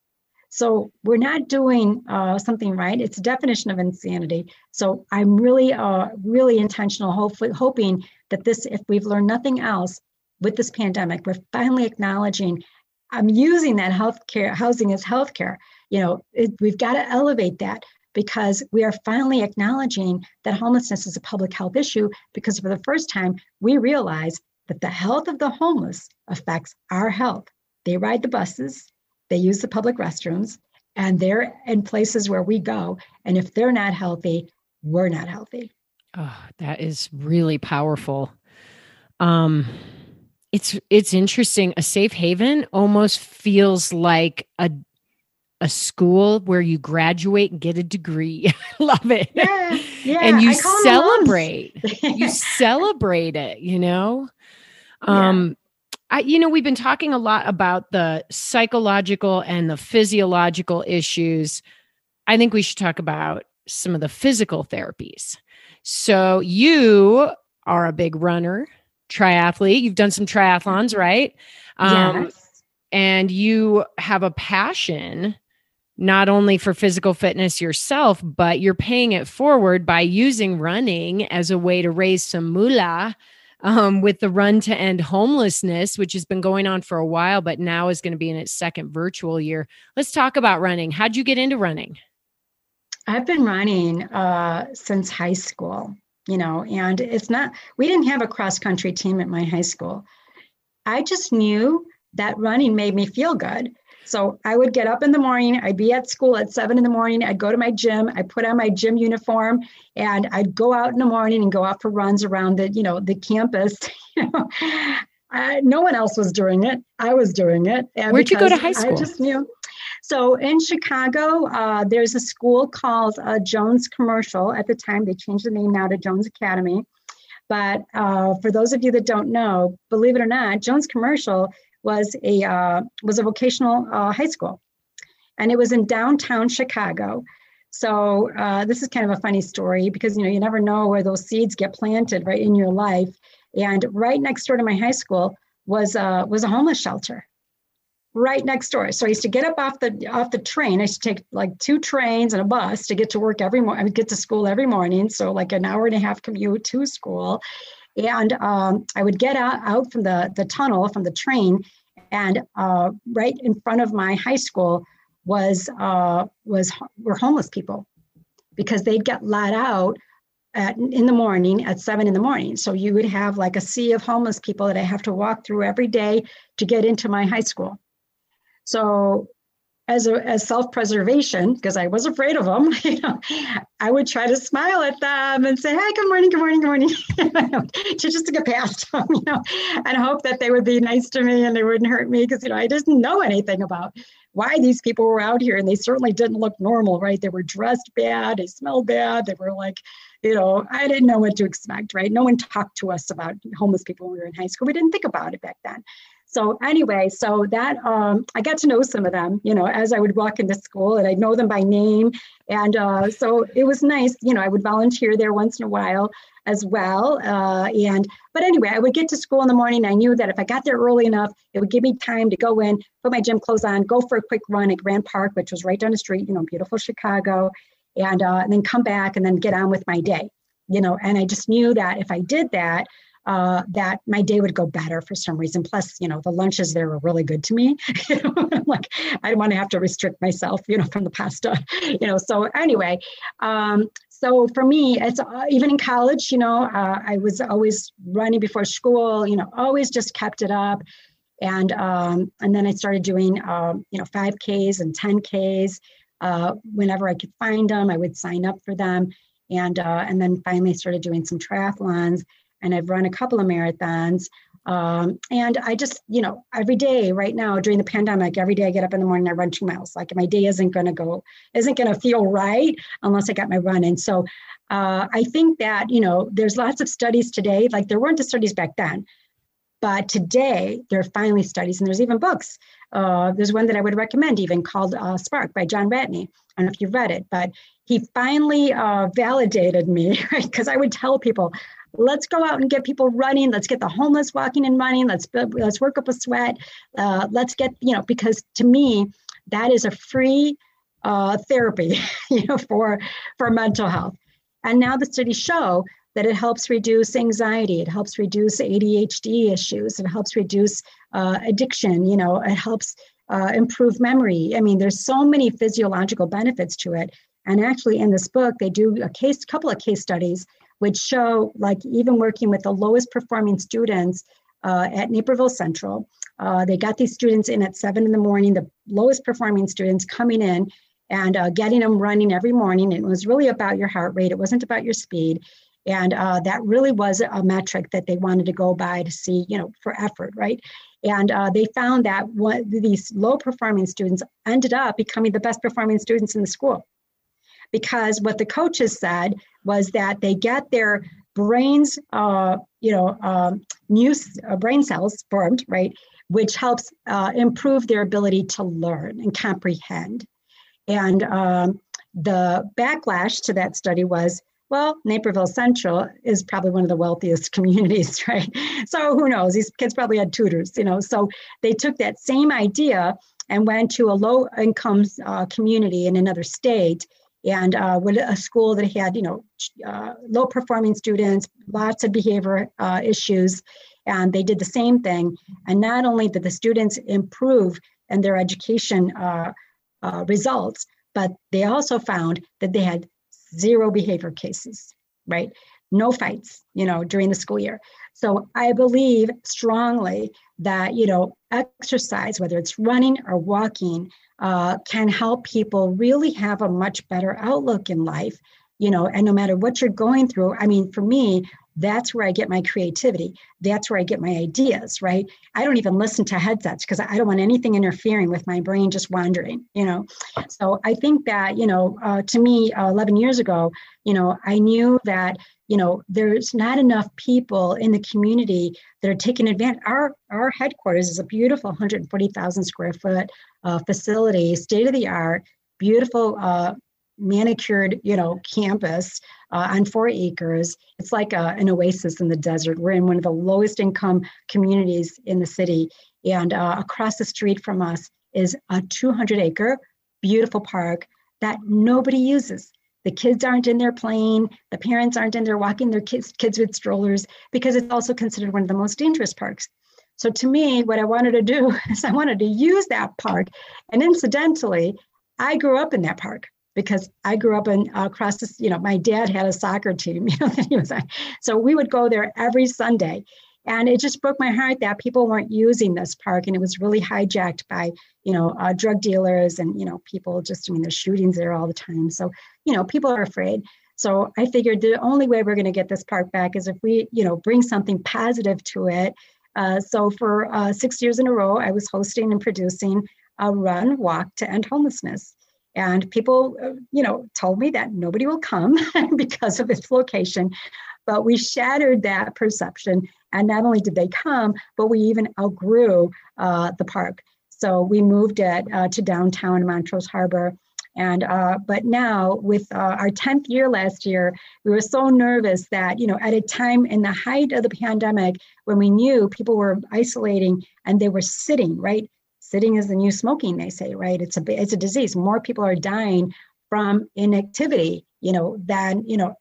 So we're not doing uh, something right. It's a definition of insanity. So I'm really, uh, really intentional, hopefully, hoping that this, if we've learned nothing else with this pandemic, we're finally acknowledging I'm using that healthcare, housing as healthcare. You know, it, we've got to elevate that because we are finally acknowledging that homelessness is a public health issue. Because for the first time, we realize that the health of the homeless affects our health. They ride the buses, they use the public restrooms, and they're in places where we go. And if they're not healthy, we're not healthy. Oh, that is really powerful. Um. It's it's interesting. A safe haven almost feels like a a school where you graduate and get a degree. I love it. Yeah, yeah. And you celebrate. You celebrate it, you know? Um, yeah. I, you know, we've been talking a lot about the psychological and the physiological issues. I think we should talk about some of the physical therapies. So you are a big runner. Triathlete. You've done some triathlons, right? Um, yes. And you have a passion, not only for physical fitness yourself, but you're paying it forward by using running as a way to raise some moolah um, with the Run to End Homelessness, which has been going on for a while, but now is going to be in its second virtual year. Let's talk about running. How'd you get into running? I've been running uh, since high school. You know, and it's not, we didn't have a cross-country team at my high school. I just knew that running made me feel good. So I would get up in the morning, I'd be at school at seven in the morning, I'd go to my gym, I'd put on my gym uniform, and I'd go out in the morning and go out for runs around the, you know, the campus. You know, I, no one else was doing it. I was doing it. Where'd you go to high school? I just knew. So in Chicago, uh, there's a school called uh, Jones Commercial. At the time, they changed the name now to Jones Academy. But uh, for those of you that don't know, believe it or not, Jones Commercial was a uh, was a vocational uh, high school, and it was in downtown Chicago. So uh, this is kind of a funny story because, you know, you never know where those seeds get planted, right, in your life. And right next door to my high school was a, was a homeless shelter right next door. So I used to get up off the off the train. I used to take like two trains and a bus to get to work every morning. I would get to school every morning. So like an hour and a half commute to school. And um, I would get out, out from the, the tunnel from the train, and uh, right in front of my high school was uh, was were homeless people, because they'd get let out at, in the morning at seven in the morning. So you would have like a sea of homeless people that I have to walk through every day to get into my high school. So as a, as self-preservation, because I was afraid of them, you know, I would try to smile at them and say, "Hi, good morning, good morning, good morning," just to get past them, you know, and hope that they would be nice to me and they wouldn't hurt me, because, you know, I didn't know anything about why these people were out here, and they certainly didn't look normal, right? They were dressed bad, they smelled bad, they were like, you know, I didn't know what to expect, right? No one talked to us about homeless people when we were in high school. We didn't think about it back then. So anyway, so that um, I got to know some of them, you know, as I would walk into school, and I'd know them by name. And uh, so it was nice, you know, I would volunteer there once in a while as well. Uh, and but anyway, I would get to school in the morning. I knew that if I got there early enough, it would give me time to go in, put my gym clothes on, go for a quick run at Grand Park, which was right down the street, you know, beautiful Chicago, and, uh, and then come back and then get on with my day, you know. And I just knew that if I did that, Uh, that my day would go better for some reason. Plus, you know, the lunches there were really good to me. I'm like, I didn't want to have to restrict myself, you know, from the pasta, you know. So anyway, um, so for me, it's uh, even in college, you know, uh, I was always running before school, you know, always just kept it up. And um, and then I started doing, um, you know, five Ks and ten Ks. Uh, whenever I could find them, I would sign up for them. And, uh, and then finally started doing some triathlons. And I've run a couple of marathons. Um, and I just, you know, every day right now during the pandemic, every day I get up in the morning, I run two miles. Like my day isn't going to go, isn't going to feel right unless I got my run in. So uh, I think that, you know, there's lots of studies today, like there weren't the studies back then, but today there are finally studies, and there's even books. Uh, there's one that I would recommend even called uh, Spark by John Ratney. I don't know if you've read it, but he finally uh, validated me, right? Because I would tell people, let's go out and get people running. Let's get the homeless walking and running. Let's let's work up a sweat. Uh, let's get, you know, because to me, that is a free uh, therapy, you know, for, for mental health. And now the studies show that it helps reduce anxiety. It helps reduce A D H D issues. It helps reduce uh, addiction. You know, it helps uh, improve memory. I mean, there's so many physiological benefits to it. And actually in this book, they do a case, couple of case studies which show, like, even working with the lowest performing students uh, at Naperville Central. Uh, they got these students in at seven in the morning, the lowest performing students coming in and uh, getting them running every morning. It was really about your heart rate. It wasn't about your speed. And uh, that really was a metric that they wanted to go by to see, you know, for effort, right? And uh, they found that one, these low performing students ended up becoming the best performing students in the school. Because what the coaches said was that they get their brains, uh, you know, um, new uh, brain cells formed, right, which helps uh, improve their ability to learn and comprehend. And um, the backlash to that study was, well, Naperville Central is probably one of the wealthiest communities, right? So who knows? These kids probably had tutors, you know. So they took that same idea and went to a low-income uh, community in another state. And uh, with a school that had, you know, uh, low-performing students, lots of behavior uh, issues, and they did the same thing. And not only did the students improve in their education uh, uh, results, but they also found that they had zero behavior cases, right? No fights, you know, during the school year. So I believe strongly that, you know, exercise, whether it's running or walking, Uh, can help people really have a much better outlook in life, you know, and no matter what you're going through. I mean, for me, that's where I get my creativity. That's where I get my ideas, right? I don't even listen to headsets because I don't want anything interfering with my brain just wandering, you know? So I think that, you know, uh, to me, uh, eleven years ago, you know, I knew that, you know, there's not enough people in the community that are taking advantage. Our, our headquarters is a beautiful one hundred forty thousand square foot, Uh, facility, state of the art, beautiful, uh, manicured, you know, campus uh, on four acres. It's like a, an oasis in the desert. We're in one of the lowest income communities in the city. And uh, across the street from us is a two hundred acre, beautiful park that nobody uses. The kids aren't in there playing. The parents aren't in there walking their kids, kids with strollers, because it's also considered one of the most dangerous parks. So to me, what I wanted to do is I wanted to use that park. And incidentally, I grew up in that park because I grew up in uh, across the, you know, my dad had a soccer team, you know, that he was on. So we would go there every Sunday. And it just broke my heart that people weren't using this park, and it was really hijacked by, you know, uh, drug dealers and, you know, people just, I mean, there's shootings there all the time. So, you know, people are afraid. So I figured the only way we're going to get this park back is if we, you know, bring something positive to it. Uh, so for uh, six years in a row, I was hosting and producing a run walk to end homelessness. And people, you know, told me that nobody will come because of its location. But we shattered that perception. And not only did they come, but we even outgrew uh, the park. So we moved it uh, to downtown Montrose Harbor. And uh, but now with uh, our tenth year last year, we were so nervous that, you know, at a time in the height of the pandemic, when we knew people were isolating and they were sitting, right? Sitting is the new smoking, they say, right? It's a it's a disease. More people are dying from inactivity, you know, than, you know,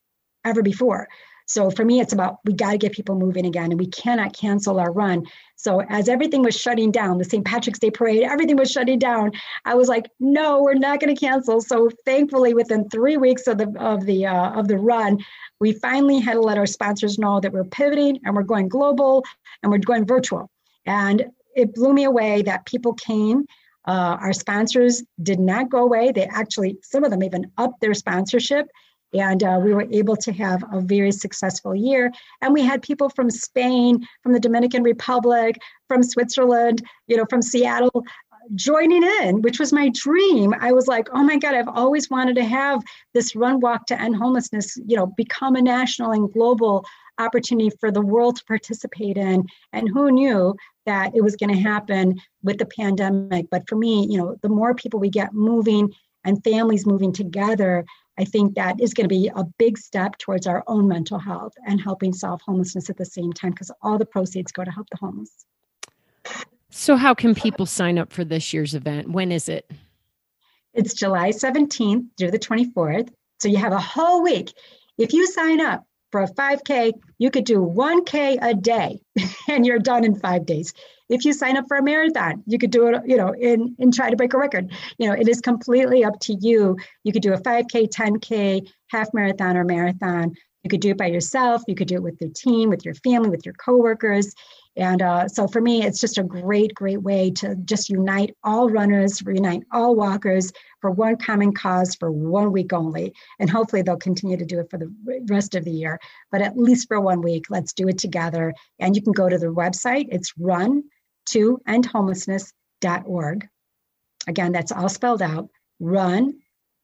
ever before. So for me, it's about, we got to get people moving again, and we cannot cancel our run. So as everything was shutting down, the Saint Patrick's Day parade, everything was shutting down. I was like, no, we're not going to cancel. So thankfully, within three weeks of the of the uh, of the run, we finally had to let our sponsors know that we're pivoting and we're going global and we're going virtual. And it blew me away that people came. Uh, our sponsors did not go away. They actually, some of them even upped their sponsorship. And uh, we were able to have a very successful year. And we had people from Spain, from the Dominican Republic, from Switzerland, you know, from Seattle joining in, which was my dream. I was like, oh my God, I've always wanted to have this run walk to end homelessness, you know, become a national and global opportunity for the world to participate in. And who knew that it was going to happen with the pandemic? But for me, you know, the more people we get moving and families moving together, I think that is going to be a big step towards our own mental health and helping solve homelessness at the same time, because all the proceeds go to help the homeless. So how can people sign up for this year's event? When is it? It's July seventeenth through the twenty-fourth. So you have a whole week. If you sign up for a five K, you could do one K a day and you're done in five days. If you sign up for a marathon, you could do it, you know, in, in try to break a record. You know, it is completely up to you. You could do a five K, ten K, half marathon or marathon. You could do it by yourself. You could do it with your team, with your family, with your coworkers. And uh, so for me, it's just a great, great way to just unite all runners, reunite all walkers for one common cause for one week only. And hopefully they'll continue to do it for the rest of the year. But at least for one week, let's do it together. And you can go to the website. It's run to end homelessness dot org. Again, that's all spelled out, run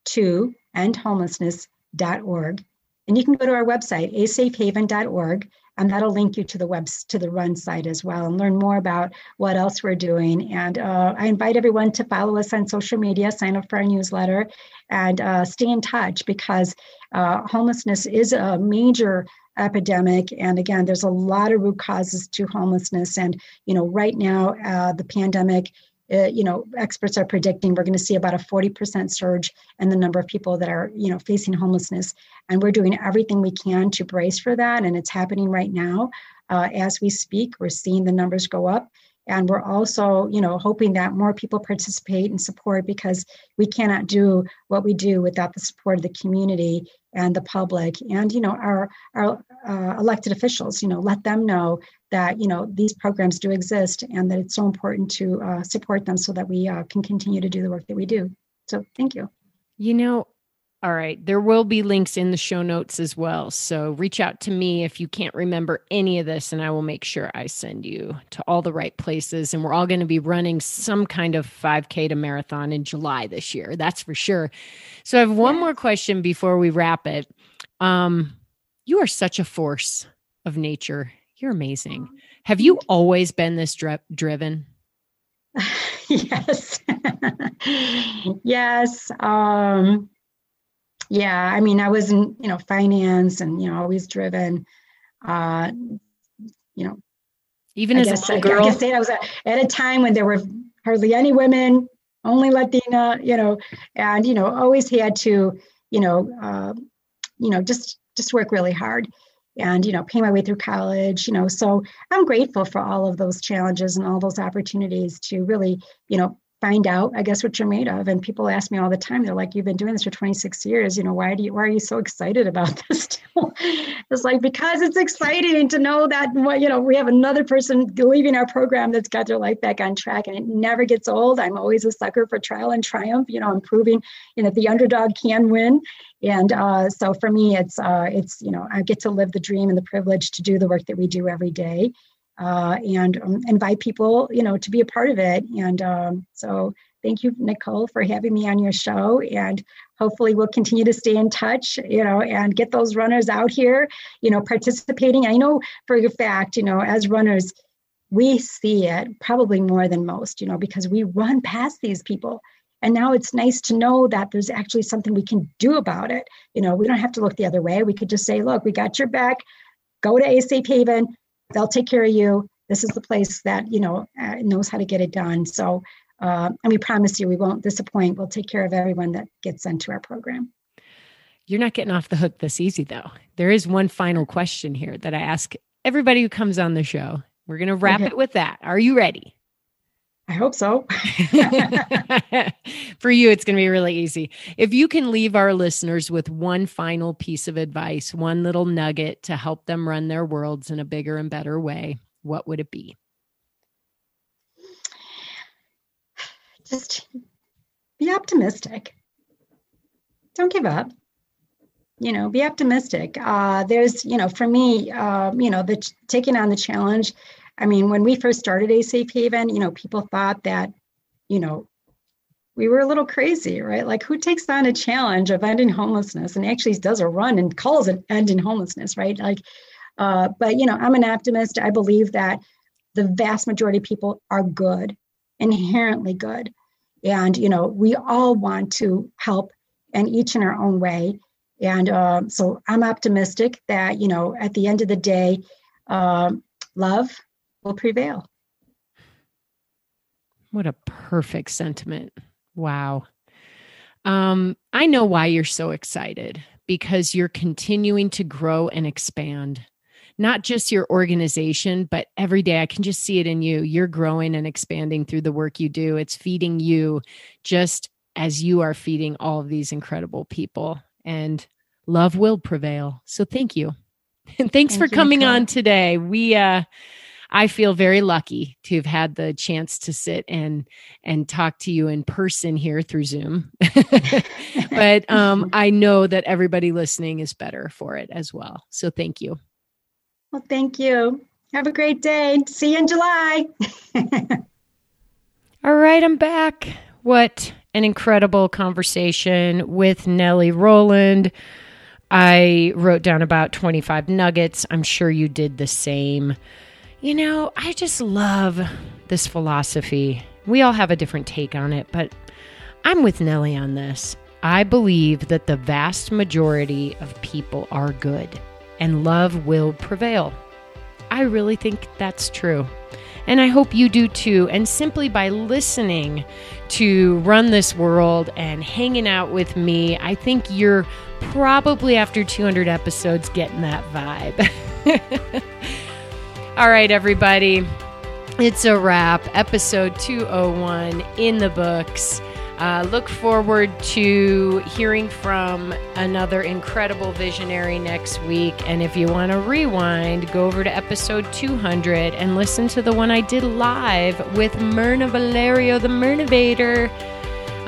to end homelessness dot org. And you can go to our website, a safe haven dot org, and that'll link you to the web, to the run site as well, and learn more about what else we're doing. And uh, I invite everyone to follow us on social media, sign up for our newsletter, and uh, stay in touch, because uh, homelessness is a major epidemic. And again, there's a lot of root causes to homelessness. And, you know, right now, uh, the pandemic, uh, you know, experts are predicting we're going to see about a forty percent surge in the number of people that are, you know, facing homelessness. And we're doing everything we can to brace for that. And it's happening right now. Uh, as we speak, we're seeing the numbers go up. And we're also, you know, hoping that more people participate and support, because we cannot do what we do without the support of the community and the public and, you know, our our uh, elected officials. You know, let them know that, you know, these programs do exist and that it's so important to uh, support them so that we uh, can continue to do the work that we do. So thank you. You know, all right. There will be links in the show notes as well. So reach out to me if you can't remember any of this, and I will make sure I send you to all the right places. And we're all going to be running some kind of five K to marathon in July this year. That's for sure. So I have one more question before we wrap it. Um, you are such a force of nature. You're amazing. Have you always been this dri- driven? Yes. Yes. Um, yeah, I mean, I was in, you know, finance and, you know, always driven, uh, you know, even I as guess, a little I, girl, I, guess I was at, at a time when there were hardly any women, only Latina, you know, and, you know, always had to, you know, uh, you know, just, just work really hard and, you know, pay my way through college, you know, so I'm grateful for all of those challenges and all those opportunities to really, you know, find out, I guess, what you're made of. And people ask me all the time, they're like, you've been doing this for twenty-six years. You know, why do you, why are you so excited about this? It's like, because it's exciting to know that, you know, we have another person leaving our program that's got their life back on track, and it never gets old. I'm always a sucker for trial and triumph, you know, I'm proving, you know, the underdog can win. And uh, so for me, it's, uh, it's, you know, I get to live the dream and the privilege to do the work that we do every day. Uh, and um, invite people, you know, to be a part of it. And um, so thank you, Nicole, for having me on your show. And hopefully we'll continue to stay in touch, you know, and get those runners out here, you know, participating. I know for a fact, you know, as runners, we see it probably more than most, you know, because we run past these people. And now it's nice to know that there's actually something we can do about it. You know, we don't have to look the other way. We could just say, look, we got your back. Go to A Safe Haven. They'll take care of you. This is the place that, you know, uh, knows how to get it done. So, uh, and we promise you, we won't disappoint. We'll take care of everyone that gets sent to our program. You're not getting off the hook this easy, though. There is one final question here that I ask everybody who comes on the show. We're going to wrap okay. it with that. Are you ready? I hope so. For you, it's going to be really easy. If you can leave our listeners with one final piece of advice, one little nugget to help them run their worlds in a bigger and better way, what would it be? Just be optimistic. Don't give up. You know, be optimistic. Uh, there's, you know, for me, uh, you know, the taking on the challenge. I mean, when we first started A Safe Haven, you know, people thought that, you know, we were a little crazy, right? Like, who takes on a challenge of ending homelessness and actually does a run and calls it ending homelessness, right? Like, uh, but, you know, I'm an optimist. I believe that the vast majority of people are good, inherently good. And, you know, we all want to help, and each in our own way. And uh, so I'm optimistic that, you know, at the end of the day, uh, love will prevail. What a perfect sentiment. Wow. Um, I know why you're so excited, because you're continuing to grow and expand, not just your organization, but every day I can just see it in you. You're growing and expanding through the work you do. It's feeding you just as you are feeding all of these incredible people, and love will prevail. So thank you. And thanks thank for coming you, on today. We, uh, I feel very lucky to have had the chance to sit and and talk to you in person here through Zoom. But um, I know that everybody listening is better for it as well. So thank you. Well, thank you. Have a great day. See you in July. All right, I'm back. What an incredible conversation with Nellie Rowland. I wrote down about twenty-five nuggets. I'm sure you did the same. You know, I just love this philosophy. We all have a different take on it, but I'm with Nellie on this. I believe that the vast majority of people are good, and love will prevail. I really think that's true. And I hope you do too. And simply by listening to Run This World and hanging out with me, I think you're probably, after two hundred episodes, getting that vibe. All right, everybody, it's a wrap. Episode two oh one in the books. Uh, look forward to hearing from another incredible visionary next week. And if you want to rewind, go over to episode two hundred and listen to the one I did live with Myrna Valerio, the Myrnavator.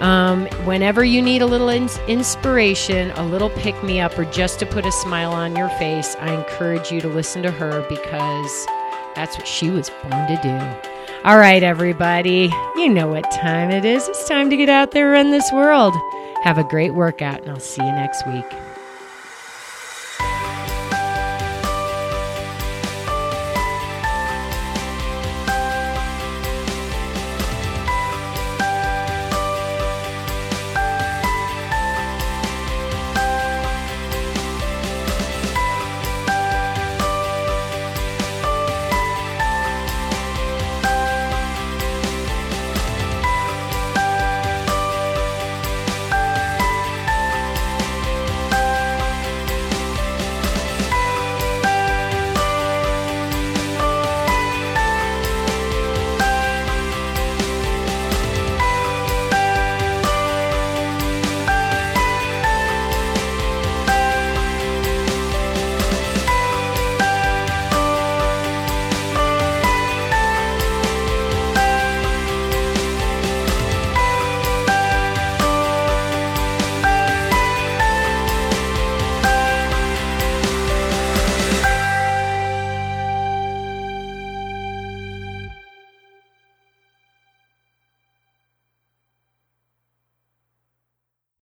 Um, whenever you need a little in- inspiration, a little pick-me-up, or just to put a smile on your face, I encourage you to listen to her, because that's what she was born to do. All right, everybody, you know what time it is. It's time to get out there and run this world. Have a great workout, and I'll see you next week.